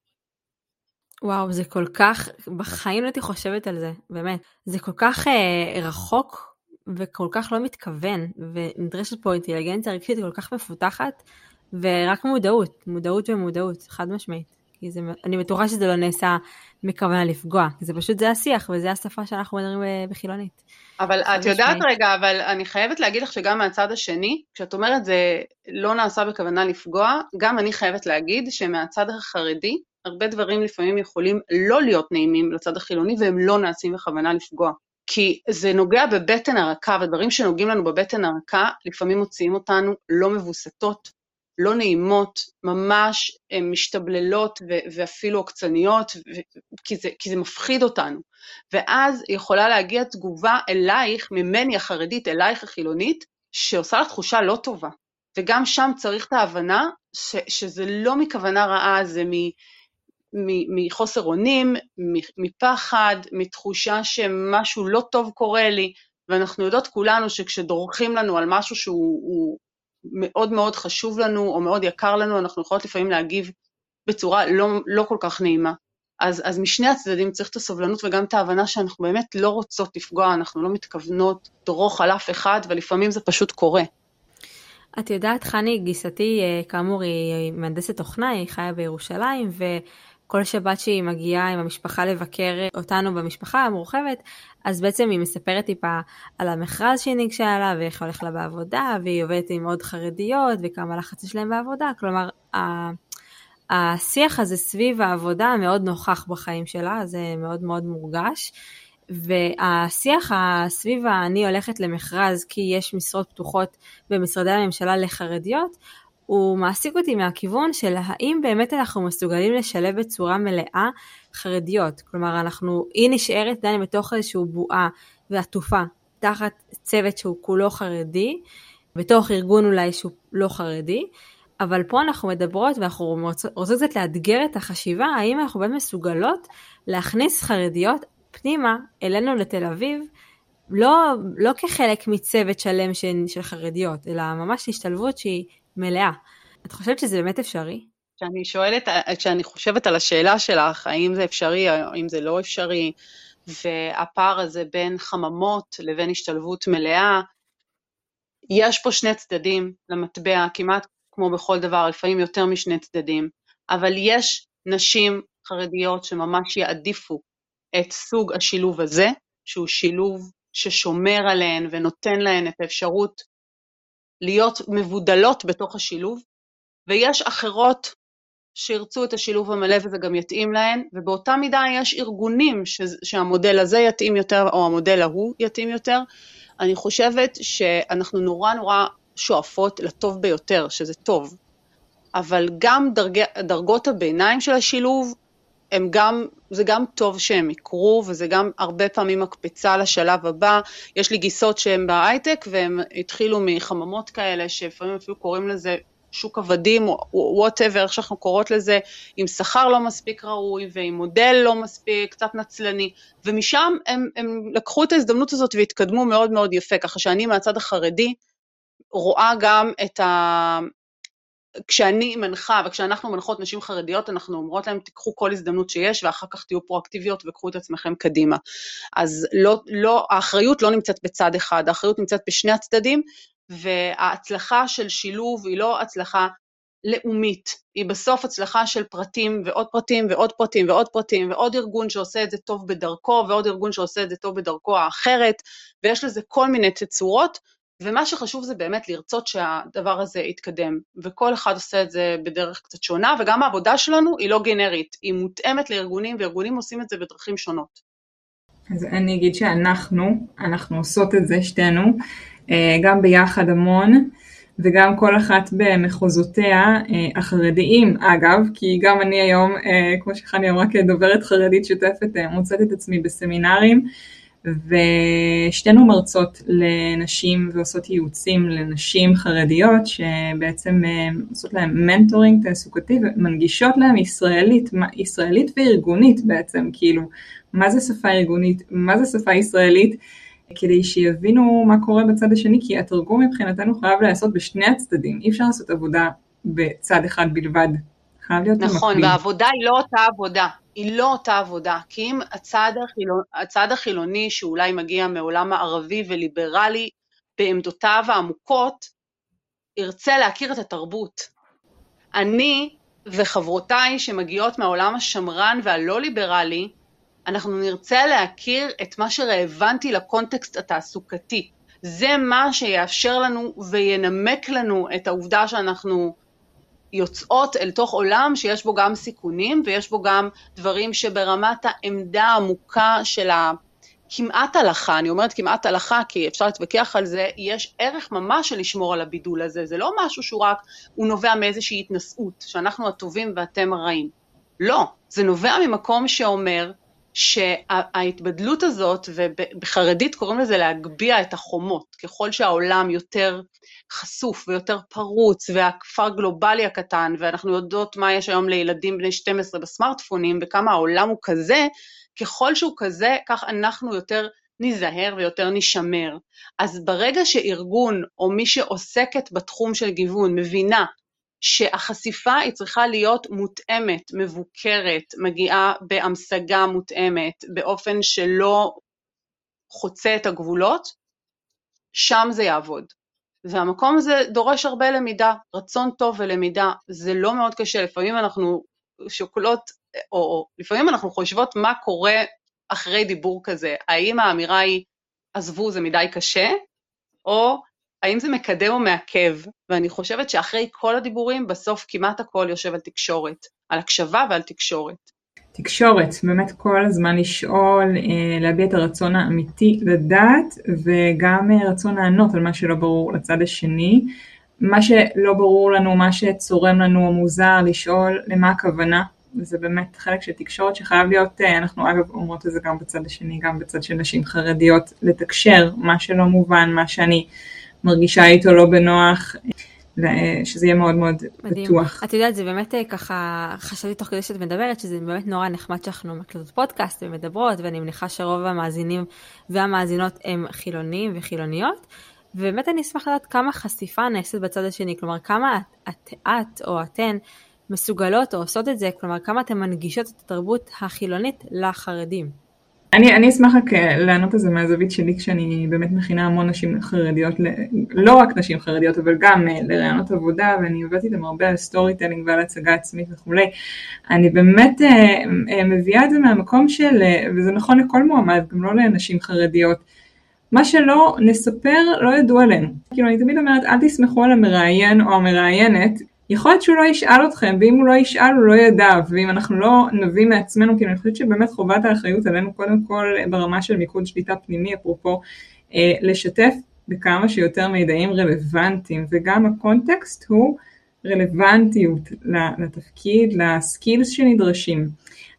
וואו, זה כל כך, בחיים הייתי חושבת על זה, באמת, זה כל כך אה, רחוק, וכל כך לא מתכוון, ונדרשת פה אינטליגנציה רגשית כל כך מפותחת, ורק מודעות, מודעות ומודעות, חד משמעית. כי זה, אני בטוחה שזה לא נעשה מכוונה לפגוע, זה פשוט זה השיח, וזה השפה שאנחנו מדברים בחילונית. אבל את יודעת רגע, אבל אני חייבת להגיד לך שגם מהצד השני, כשאת אומרת זה לא נעשה בכוונה לפגוע, גם אני חייבת להגיד שמהצד החרדי, הרבה דברים לפעמים יכולים לא להיות נעימים לצד החילוני, והם לא נעשים בכוונה לפגוע. כי זה נוגע בבטן הרכה, ודברים שנוגעים לנו בבטן הרכה, לפעמים מוציאים אותנו לא מבוסתות, לא נעימות, ממש משתבללות ו- ואפילו עוקצניות, ו- כי, זה, כי זה מפחיד אותנו. ואז יכולה להגיע תגובה אלייך, ממני החרדית, אלייך החילונית, שעושה לה תחושה לא טובה. וגם שם צריך את ההבנה ש- שזה לא מכוונה רעה, זה מחוסר אונים, מפחד, מתחושה שמשהו לא טוב קורה לי, ואנחנו יודעות כולנו שכשדורכים לנו על משהו שהוא מאוד מאוד חשוב לנו, או מאוד יקר לנו, אנחנו יכולות לפעמים להגיב בצורה לא, לא כל כך נעימה. אז, אז משני הצדדים צריך את הסובלנות וגם את ההבנה שאנחנו באמת לא רוצות לפגוע, אנחנו לא מתכוונות דרוך על אף אחד, ולפעמים זה פשוט קורה. את יודעת, חני, גיסתי, כאמור, היא מהנדסת תוכנה, היא חיה בירושלים, וכל שבת שהיא מגיעה עם המשפחה לבקר אותנו במשפחה המורחבת, אז בעצם היא מספרת טיפה על המכרז שהיא ניגשה עליו, ואיך הולך לה בעבודה, והיא עובדת עם עוד חרדיות, וכמה לחץ יש להם בעבודה, כלומר, השיח הזה סביב העבודה מאוד נוכח בחיים שלה, זה מאוד מאוד מורגש, והשיח סביב אני הולכת למכרז כי יש משרות פתוחות במשרדי הממשלה לחרדיות, הוא מעסיק אותי מהכיוון של האם באמת אנחנו מסוגלים לשלב בצורה מלאה חרדיות, כלומר אנחנו, היא נשארת דני בתוך איזשהו בועה ועטופה, תחת צוות שהוא כולו חרדי, בתוך ארגון אולי שהוא לא חרדי, אבל פה אנחנו מדברות ואנחנו רוצות קצת לאתגר את החשיבה, האם אנחנו באמת מסוגלות להכניס חרדיות פנימה אלינו לתל אביב, לא, לא כחלק מצוות שלם של, של חרדיות, אלא ממש השתלבות שהיא מלאה. את חושבת שזה באמת אפשרי? כשאני שואלת, כשאני חושבת על השאלה שלך, האם זה אפשרי, האם זה לא אפשרי, והפער הזה בין חממות לבין השתלבות מלאה, יש פה שני צדדים למטבע, כמעט כמו בכל דבר, לפעמים יותר משני צדדים, אבל יש נשים חרדיות שממש יעדיפו את סוג השילוב הזה, שהוא שילוב ששומר עליהן ונותן להן את האפשרות להיות מבודלות בתוך השילוב, ויש אחרות שירצו את השילוב המלא וזה גם יתאים להן, ובאותה מידה יש ארגונים ש- שהמודל הזה יתאים יותר, או המודל ההוא יתאים יותר. אני חושבת שאנחנו נורא נורא שואפות לטוב ביותר, שזה טוב, אבל גם דרגי, דרגות הביניים של השילוב, הם גם, זה גם טוב שהם יקרו, וזה גם הרבה פעמים הקפצה לשלב הבא. יש לי גיסות שהן בהייטק, והם התחילו מחממות כאלה, שפעמים אפילו קוראים לזה שוק עבדים, או whatever, איך שאנחנו קוראות לזה, עם שכר לא מספיק ראוי, ועם מודל לא מספיק, קצת נצלני, ומשם הם, הם לקחו את ההזדמנות הזאת, והתקדמו מאוד מאוד יפה, ככה שאני מהצד החרדי, רואה גם את ה... כשאני מנחה, וכשאנחנו מנחות נשים חרדיות, אנחנו אומרות להם, תיקחו כל הזדמנות שיש, ואחר כך תהיו פרואקטיביות, וקחו את עצמכם קדימה. אז לא, לא, האחריות לא נמצאת בצד אחד, האחריות נמצאת בשני הצדדים, וההצלחה של שילוב היא לא הצלחה לאומית, היא בסוף הצלחה של פרטים, ועוד פרטים, ועוד פרטים, ועוד פרטים, ועוד ארגון שעושה את זה טוב בדרכו, ועוד ארגון שעושה את זה טוב בדרכו האחרת, ויש לזה כל מיני תצורות, ומה שחשוב זה באמת לרצות שהדבר הזה יתקדם, וכל אחד עושה את זה בדרך קצת שונה, וגם העבודה שלנו היא לא גנרית, היא מותאמת לארגונים, וארגונים עושים את זה בדרכים שונות. אז אני אגיד שאנחנו, אנחנו עושות את זה שתינו, גם ביחד המון, וגם כל אחת במחוזותיה החרדיים, אגב, כי גם אני היום, כמו שחני אמרה, כדוברת חרדית שותפת, מוצאת את עצמי בסמינרים, ושתינו מרצות לנשים ועושות ייעוצים לנשים חרדיות שבעצם עושות להם מנטורינג תעסוקתי ומנגישות להם ישראלית, ישראלית וארגונית בעצם, כאילו מה זה שפה ארגונית, מה זה שפה ישראלית, כדי שיבינו מה קורה בצד השני, כי התרגום מבחינתנו חייב לעשות בשני הצדדים, אי אפשר לעשות עבודה בצד אחד בלבד, חייב להיות נכון, במקביל. והעבודה היא לא אותה עבודה. היא לא אותה עבודה, כי אם הצד החילוני, הצד החילוני שאולי מגיע מעולם הערבי וליברלי, בעמדותיו העמוקות, ירצה להכיר את התרבות. אני וחברותיי שמגיעות מהעולם השמרן והלא ליברלי, אנחנו נרצה להכיר את מה שרלוונטי לקונטקסט התעסוקתי. זה מה שיאפשר לנו וינמק לנו את העובדה שאנחנו יוצאות אל תוך עולם שיש בו גם סיכונים, ויש בו גם דברים שברמת העמדה העמוקה של כמעט הלכה, אני אומרת כמעט הלכה, כי אפשר להתווכח על זה, יש ערך ממש של לשמור על הבידול הזה, זה לא משהו שהוא רק, הוא נובע מאיזושהי התנשאות, שאנחנו הטובים ואתם הרעים. לא, זה נובע ממקום שאומר, שההתבדלות הזאת, ובחרדית קוראים לזה להגביע את החומות, ככל שהעולם יותר חשוף ויותר פרוץ, והכפר גלובלי הקטן, ואנחנו יודעות מה יש היום לילדים בני שתים עשרה בסמארטפונים, וכמה העולם הוא כזה, ככל שהוא כזה, כך אנחנו יותר ניזהר ויותר נשמר. אז ברגע שארגון, או מי שעוסקת בתחום של גיוון, מבינה, שהחשיפה היא צריכה להיות מותאמת, מבוקרת, מגיעה בהמשגה מותאמת, באופן שלא חוצה את הגבולות, שם זה יעבוד. והמקום הזה דורש הרבה למידה, רצון טוב ולמידה, זה לא מאוד קשה, לפעמים אנחנו שוקלות, או, או לפעמים אנחנו חושבות מה קורה אחרי דיבור כזה, האם האמירה היא, עזבו זה מדי קשה, או האם זה מקדם או מעכב, ואני חושבת שאחרי כל הדיבורים, בסוף כמעט הכל יושב על תקשורת, על הקשבה ועל תקשורת. תקשורת, באמת כל הזמן לשאול, להביע את הרצון האמיתי לדעת, וגם רצון לענות על מה שלא ברור לצד השני, מה שלא ברור לנו, מה שצורם לנו או מוזר, לשאול למה הכוונה, זה באמת חלק של תקשורת שחייב להיות, אנחנו אגב אומרות את זה גם בצד השני, גם בצד של נשים חרדיות, לתקשר מה שלא מובן, מה שאני מרגישה איתו לא בנוח, שזה יהיה מאוד מאוד מדהים. בטוח. את יודעת, זה באמת ככה, חשבתי תוך כדי שאת מדברת, שזה באמת נורא נחמד שאנחנו מקלטות פודקאסט ומדברות, ואני מניחה שרוב המאזינים והמאזינות הם חילונים וחילוניות, ובאמת אני אשמח לדעת כמה חשיפה נעשית בצד השני, כלומר כמה את, את או אתן מסוגלות או עושות את זה, כלומר כמה אתן מנגישות את התרבות החילונית לחרדים. אני, אני אשמח רק לענות על זה מהזווית שלי, כשאני באמת מכינה המון נשים חרדיות, לא רק נשים חרדיות, אבל גם לרעיונות עבודה, ואני עובדת איתם הרבה על סטורי טלינג ועל הצגה עצמית וכו'. אני באמת מביאה את זה מהמקום של, וזה נכון לכל מועמד, גם לא לנשים חרדיות, מה שלא נספר לא ידעו עלינו. כאילו אני תמיד אומרת, אל תסמכו על המראיין או המראיינת, יכול להיות שהוא לא ישאל אתכם, ואם הוא לא ישאל הוא לא ידע, ואם אנחנו לא נביא מעצמנו, כי אני חושבת שבאמת חובת האחריות עלינו, קודם כל ברמה של מיקוד שליטה פנימי, אפרופו, לשתף בכמה שיותר מידעים רלוונטיים, וגם הקונטקסט הוא רלוונטיות לתפקיד, לסקילס שנדרשים.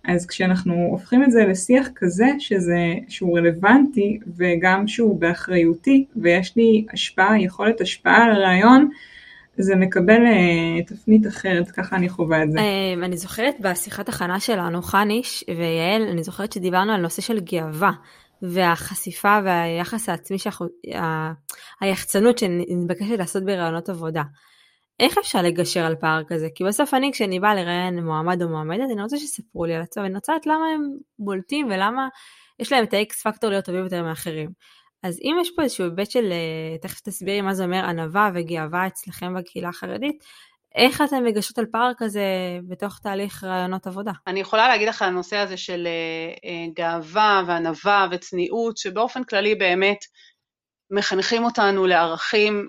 אז כשאנחנו הופכים את זה לשיח כזה, שזה, שהוא רלוונטי, וגם שהוא באחריותי, ויש לי השפעה, יכולת השפעה על הרעיון, זה מקבל תפנית אחרת, ככה אני חווה את זה. אני זוכרת בשיחת הכנה שלנו, חניש ויעל, אני זוכרת שדיברנו על נושא של גאווה, והחשיפה והיחס העצמי, היחצנות שנתבקשת לעשות ברעיונות עבודה. איך אפשר לגשר על פער כזה? כי בסוף אני, כשאני באה לראיין מועמד או מועמדת, אני רוצה שספרו לי על עצמם, אני רוצה את למה הם בולטים, ולמה יש להם את האקס פקטור להיות טובים יותר מאחרים. אז אם יש פה איזשהו היבט של, תכף תסבירי מה זה אומר, ענווה וגאווה אצלכם בקהילה החרדית, איך אתם מגשות על פער כזה בתוך תהליך רעיונות עבודה? אני יכולה להגיד לך על הנושא הזה של גאווה וענווה וצניעות, שבאופן כללי באמת מחנכים אותנו לערכים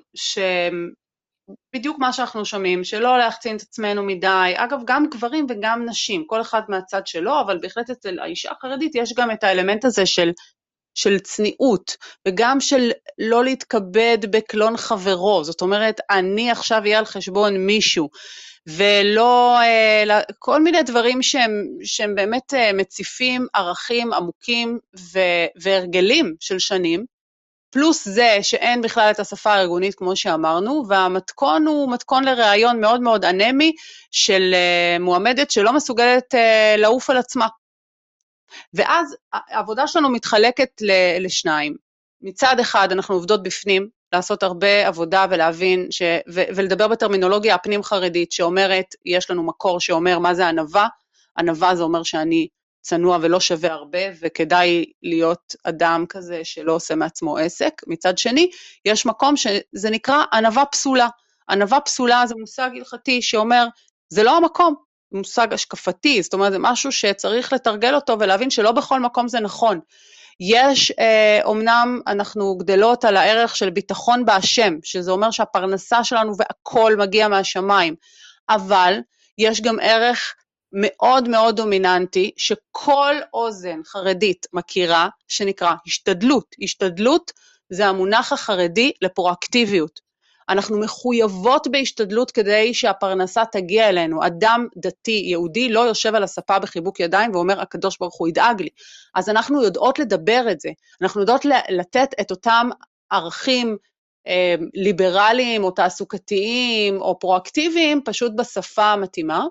שבדיוק מה שאנחנו שומעים, שלא להחצין את עצמנו מדי, אגב גם גברים וגם נשים, כל אחד מהצד שלו, אבל בהחלט אצל האישה החרדית יש גם את האלמנט הזה של, של צניעות, וגם של לא להתכבד בקלון חברו, זאת אומרת, אני עכשיו אהיה על חשבון מישהו, ולא, כל מיני דברים שהם, שהם באמת מציפים ערכים עמוקים והרגלים של שנים, פלוס זה שאין בכלל את השפה הארגונית כמו שאמרנו, והמתכון הוא מתכון לרעיון מאוד מאוד אנמי, של מועמדת שלא מסוגלת לעוף על עצמה. ואז העבודה שלנו מתחלקת לשניים. מצד אחד אנחנו עובדות בפנים, לעשות הרבה עבודה ולהבין, ש, ו, ולדבר בטרמינולוגיה הפנים חרדית, שאומרת, יש לנו מקור שאומר מה זה ענווה, ענווה זה אומר שאני צנוע ולא שווה הרבה, וכדאי להיות אדם כזה שלא עושה מעצמו עסק. מצד שני, יש מקום שזה נקרא ענווה פסולה. ענווה פסולה זה מושג הלכתי שאומר, זה לא המקום. מושג השקפתי, זאת אומרת, זה משהו שצריך לתרגל אותו ולהבין שלא בכל מקום זה נכון. יש, אה, אומנם אנחנו גדלות על הערך של ביטחון בהשם, שזה אומר שהפרנסה שלנו והכל מגיע מהשמיים, אבל יש גם ערך מאוד מאוד דומיננטי, שכל אוזן חרדית מכירה, שנקרא השתדלות. השתדלות זה המונח החרדי לפרואקטיביות. אנחנו מחויבות בהשתדלות כדי שהפרנסה תגיע אלינו. אדם דתי, יהודי, לא יושב על הספה בחיבוק ידיים ואומר, הקדוש ברוך הוא ידאג לי. אז אנחנו יודעות לדבר את זה, אנחנו יודעות לתת את אותם ערכים אה, ליברליים או תעסוקתיים או פרואקטיביים, פשוט בשפה המתאימה,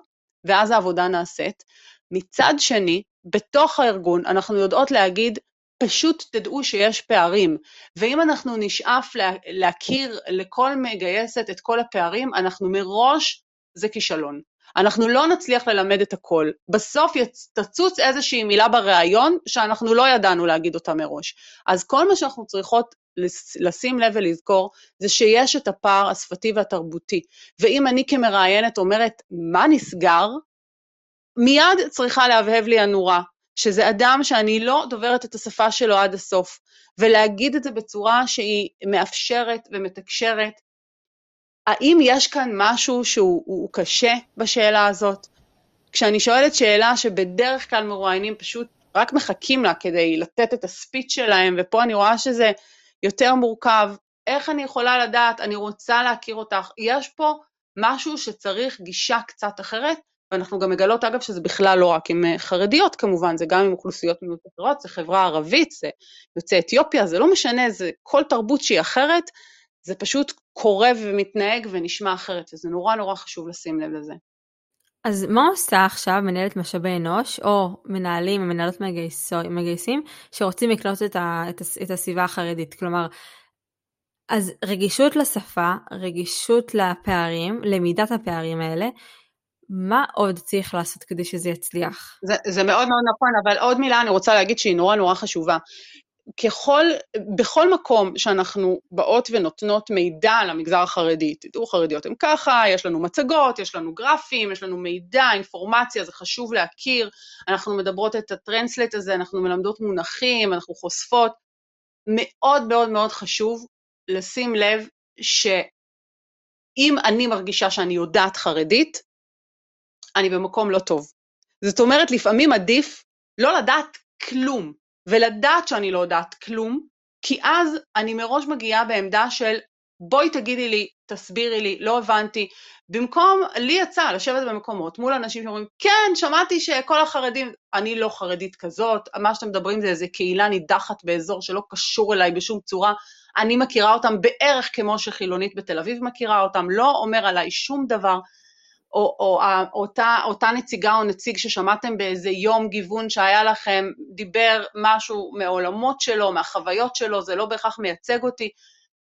ואז העבודה נעשית. מצד שני, בתוך הארגון אנחנו יודעות להגיד, פשוט תדעו שיש פערים, ואם אנחנו נשאף לה, להכיר לכל מגייסת את כל הפערים, אנחנו מראש זה כישלון. אנחנו לא נצליח ללמד את הכל. בסוף תצוץ איזושהי מילה ברעיון שאנחנו לא ידענו להגיד אותה מראש. אז כל מה שאנחנו צריכות לשים לב ולזכור, זה שיש את הפער השפתי והתרבותי. ואם אני כמראיינת אומרת, מה נסגר? מיד צריכה להבהב לי הנורה. שזה אדם שאני לא דוברת את השפה שלו עד הסוף, ולהגיד את זה בצורה שהיא מאפשרת ומתקשרת. האם יש כאן משהו שהוא הוא קשה בשאלה הזאת? כשאני שואלת שאלה שבדרך כלל מרואיינים פשוט רק מחכים לה כדי לתת את הספיץ שלהם, ופה אני רואה שזה יותר מורכב, איך אני יכולה לדעת, אני רוצה להכיר אותך, יש פה משהו שצריך גישה קצת אחרת, ואנחנו גם מגלות, אגב, שזה בכלל לא רק עם חרדיות, כמובן, זה גם עם אוכלוסיות אחרות, זה חברה ערבית, זה יוצא אתיופיה, זה לא משנה, זה כל תרבות שהיא אחרת, זה פשוט קורב ומתנהג ונשמע אחרת, וזה נורא נורא חשוב לשים לב לזה. אז מה עושה עכשיו מנהלת משאבי אנוש, או מנהלים, מנהלות מגייסים, שרוצים לקלוט את, ה, את, את הסביבה החרדית? כלומר, אז רגישות לשפה, רגישות לפערים, למידת הפערים האלה, מה עוד צריך לעשות כדי שזה יצליח? זה, זה מאוד מאוד נכון, אבל עוד מילה אני רוצה להגיד שהיא נורא נורא חשובה. ככל, בכל מקום שאנחנו באות ונותנות מידע על המגזר החרדי, תדעו חרדיות הם ככה, יש לנו מצגות, יש לנו גרפים, יש לנו מידע, אינפורמציה, זה חשוב להכיר, אנחנו מדברות את הטרנסלט הזה, אנחנו מלמדות מונחים, אנחנו חושפות, מאוד מאוד מאוד חשוב לשים לב שאם אני מרגישה שאני יודעת חרדית, אני במקום לא טוב. זאת אומרת, לפעמים עדיף לא לדעת כלום, ולדעת שאני לא יודעת כלום, כי אז אני מראש מגיעה בעמדה של, בואי תגידי לי, תסבירי לי, לא הבנתי, במקום, לי יצא לשבת במקומות, מול אנשים שאומרים, כן, שמעתי שכל החרדים, אני לא חרדית כזאת, מה שאתם מדברים זה איזו קהילה נידחת באזור שלא קשור אליי בשום צורה, אני מכירה אותם בערך כמו שחילונית בתל אביב מכירה אותם, לא אומר עליי שום דבר, או, או, או אותה, אותה נציגה או נציג ששמעתם באיזה יום גיוון שהיה לכם, דיבר משהו מעולמות שלו, מהחוויות שלו, זה לא בהכרח מייצג אותי,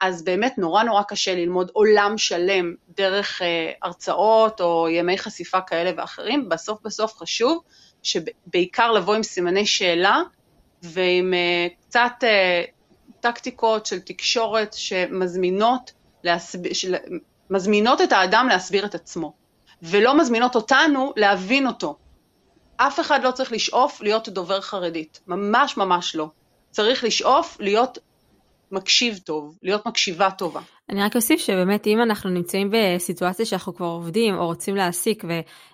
אז באמת נורא נורא קשה ללמוד עולם שלם דרך אה, הרצאות או ימי חשיפה כאלה ואחרים, בסוף בסוף חשוב שבעיקר לבוא עם סימני שאלה ועם אה, קצת אה, טקטיקות של תקשורת שמזמינות להסביר, של, מזמינות את האדם להסביר את עצמו. ולא מזמינות אותנו להבין אותו. אף אחד לא צריך לשאוף להיות דובר חרדית, ממש ממש לא. צריך לשאוף להיות מקשיב טוב, להיות מקשיבה טובה. אני רק אוסיף שבאמת אם אנחנו נמצאים בסיטואציה שאנחנו כבר עובדים או רוצים להעסיק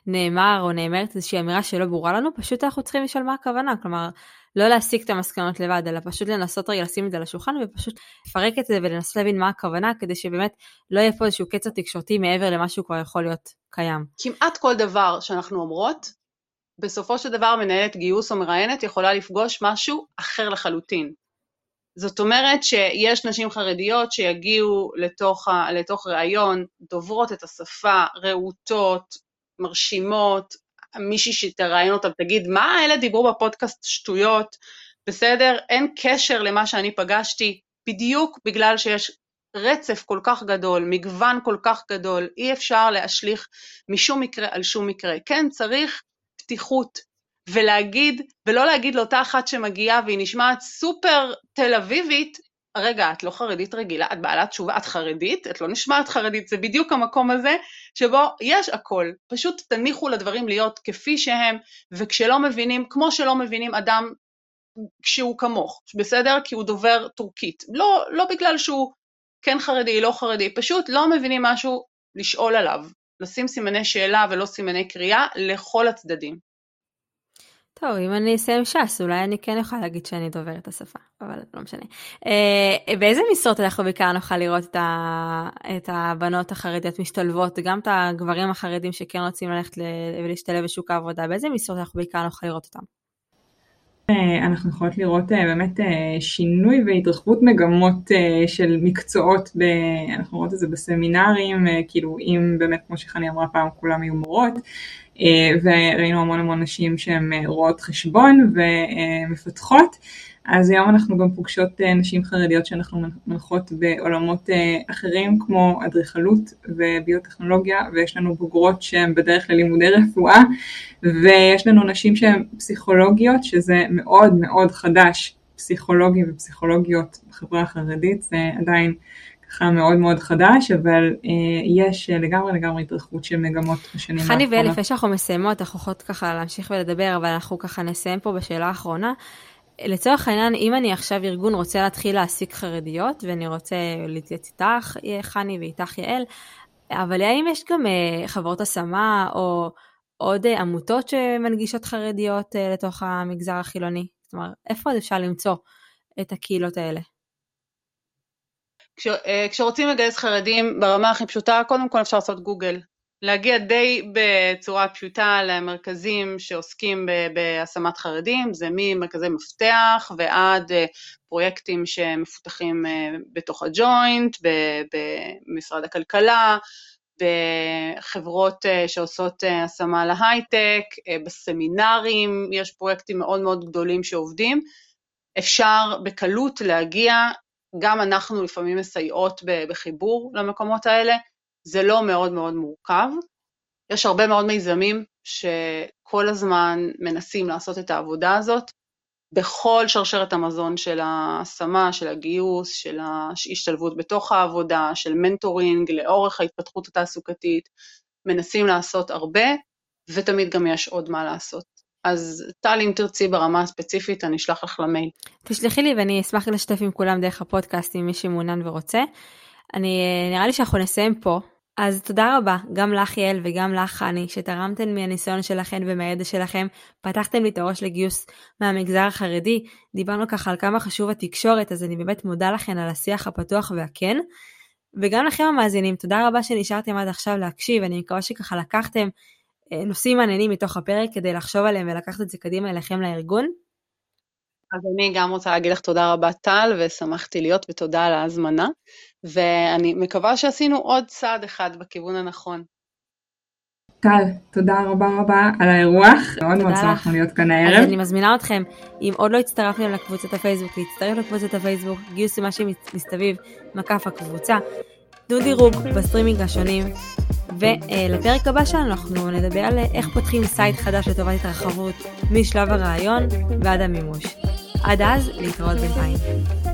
ונאמר או נאמרת איזושהי אמירה שלא ברורה לנו, פשוט אנחנו צריכים לשאול מה הכוונה, כלומר לא להסיק את המסקנות לבד, אלא פשוט לנסות רגע לשים את זה על השולחן, ופשוט לפרק את זה ולנסות להבין מה הכוונה, כדי שבאמת לא יהיה פה איזשהו קצר תקשורתי מעבר למה שהוא כבר יכול להיות קיים. כמעט כל דבר שאנחנו אומרות, בסופו של דבר מנהלת גיוס או מראיינת יכולה לפגוש משהו אחר לחלוטין. זאת אומרת שיש נשים חרדיות שיגיעו לתוך, ה, לתוך ראיון, דוברות את השפה, רעותות, מרשימות, מישהי שתראיין אותם, תגיד, מה אלה דיברו בפודקאסט שטויות, בסדר, אין קשר למה שאני פגשתי, בדיוק בגלל שיש רצף כל כך גדול, מגוון כל כך גדול, אי אפשר להשליך משום מקרה על שום מקרה, כן, צריך פתיחות, ולהגיד, ולא להגיד לאותה אחת שמגיעה, והיא נשמעת סופר תל אביבית, רגע, את לא חרדית רגילה, את בעלת תשובה, את חרדית, את לא נשמעת חרדית, זה בדיוק המקום הזה שבו יש הכל, פשוט תניחו לדברים להיות כפי שהם, וכשלא מבינים, כמו שלא מבינים אדם כשהוא כמוך, בסדר? כי הוא דובר טורקית, לא, לא בגלל שהוא כן חרדי, לא חרדי, פשוט לא מבינים משהו לשאול עליו, לשים סימני שאלה ולא סימני קריאה לכל הצדדים. טוב, אם אני אסיים ש"ס, אולי אני כן יכולה להגיד שאני דוברת את השפה, אבל לא משנה. אה, באיזה משרות אנחנו בעיקר נוכל לראות את, ה, את הבנות החרדיות משתלבות, גם את הגברים החרדים שכן רוצים ללכת ולהשתלב בשוק העבודה, באיזה משרות אנחנו בעיקר נוכל לראות אותם? אנחנו יכולות לראות באמת שינוי והתרחבות מגמות של מקצועות, ב... אנחנו רואות את זה בסמינרים, כאילו אם באמת כמו שחני אמרה פעם כולם היו מורות, וראינו המון המון נשים שהן רואות חשבון ומפתחות, אז היום אנחנו גם פוגשות נשים חרדיות שאנחנו מנחות בעולמות אחרים כמו אדריכלות וביוטכנולוגיה, ויש לנו בוגרות שהן בדרך ללימודי רפואה, ויש לנו נשים שהן פסיכולוגיות, שזה מאוד מאוד חדש, פסיכולוגים ופסיכולוגיות בחברה החרדית, זה עדיין ככה מאוד מאוד חדש, אבל אה, יש לגמרי לגמרי התרחבות של מגמות השנים האחרונות. חני ואלף, יש אנחנו מסיימות, אנחנו יכולות ככה להמשיך ולדבר, אבל אנחנו ככה נסיים פה בשאלה האחרונה, לצורך העניין, אם אני עכשיו ארגון רוצה להתחיל להעסיק חרדיות, ואני רוצה להתייעץ איתך, חני, ואיתך יעל, אבל האם יש גם חברות השמה, או עוד עמותות שמנגישות חרדיות לתוך המגזר החילוני? זאת אומרת, איפה עוד אפשר למצוא את הקהילות האלה? כש, כשרוצים לגייס חרדים ברמה הכי פשוטה, קודם כל אפשר לעשות גוגל. להגיע די בצורה פשוטה למרכזים שעוסקים בהשמת חרדים, זה ממרכזי מפתח ועד פרויקטים שמפותחים בתוך הג'וינט, במשרד הכלכלה, בחברות שעושות השמה להייטק, בסמינרים, יש פרויקטים מאוד מאוד גדולים שעובדים, אפשר בקלות להגיע, גם אנחנו לפעמים מסייעות בחיבור למקומות האלה, זה לא מאוד מאוד מורכב, יש הרבה מאוד מיזמים שכל הזמן מנסים לעשות את העבודה הזאת, בכל שרשרת המזון של ההשמה, של הגיוס, של ההשתלבות בתוך העבודה, של מנטורינג, לאורך ההתפתחות התעסוקתית, מנסים לעשות הרבה, ותמיד גם יש עוד מה לעשות. אז טל, אם תרצי ברמה הספציפית, אני אשלח לך למייל. תשלחי לי ואני אשמח לשתף עם כולם דרך הפודקאסט, עם מי שמעוניין ורוצה. אני, נראה לי שאנחנו נסיים פה. אז תודה רבה, גם לך יעל וגם לך חני, שתרמתן מהניסיון שלכן ומהידע שלכם, פתחתם לי את הראש לגיוס מהמגזר החרדי, דיברנו ככה על כמה חשוב התקשורת, אז אני באמת מודה לכן על השיח הפתוח והכן, וגם לכם המאזינים, תודה רבה שנשארתם עד עכשיו להקשיב, אני מקווה שככה לקחתם נושאים מעניינים מתוך הפרק, כדי לחשוב עליהם ולקחת את זה קדימה אליכם לארגון. אז אני גם רוצה להגיד לך תודה רבה טל, ושמחתי להיות ותודה על ההזמנה, ואני מקווה שעשינו עוד צעד אחד בכיוון הנכון. טל, תודה רבה רבה על האירוח, מאוד מאוד שמחנו להיות כאן הערב. אז אני מזמינה אתכם, אם עוד לא הצטרפתם לקבוצת הפייסבוק, להצטרף לקבוצת הפייסבוק, גיוס מה שמסתביב, מקף הקבוצה, דודי רוג בסטרימינג השונים, ולפרק הבא שלנו אנחנו נדבר על איך פותחים סייט חדש לטובת התרחבות משלב הרעיון ועד המימוש. עד אז, להתראות בינתיים.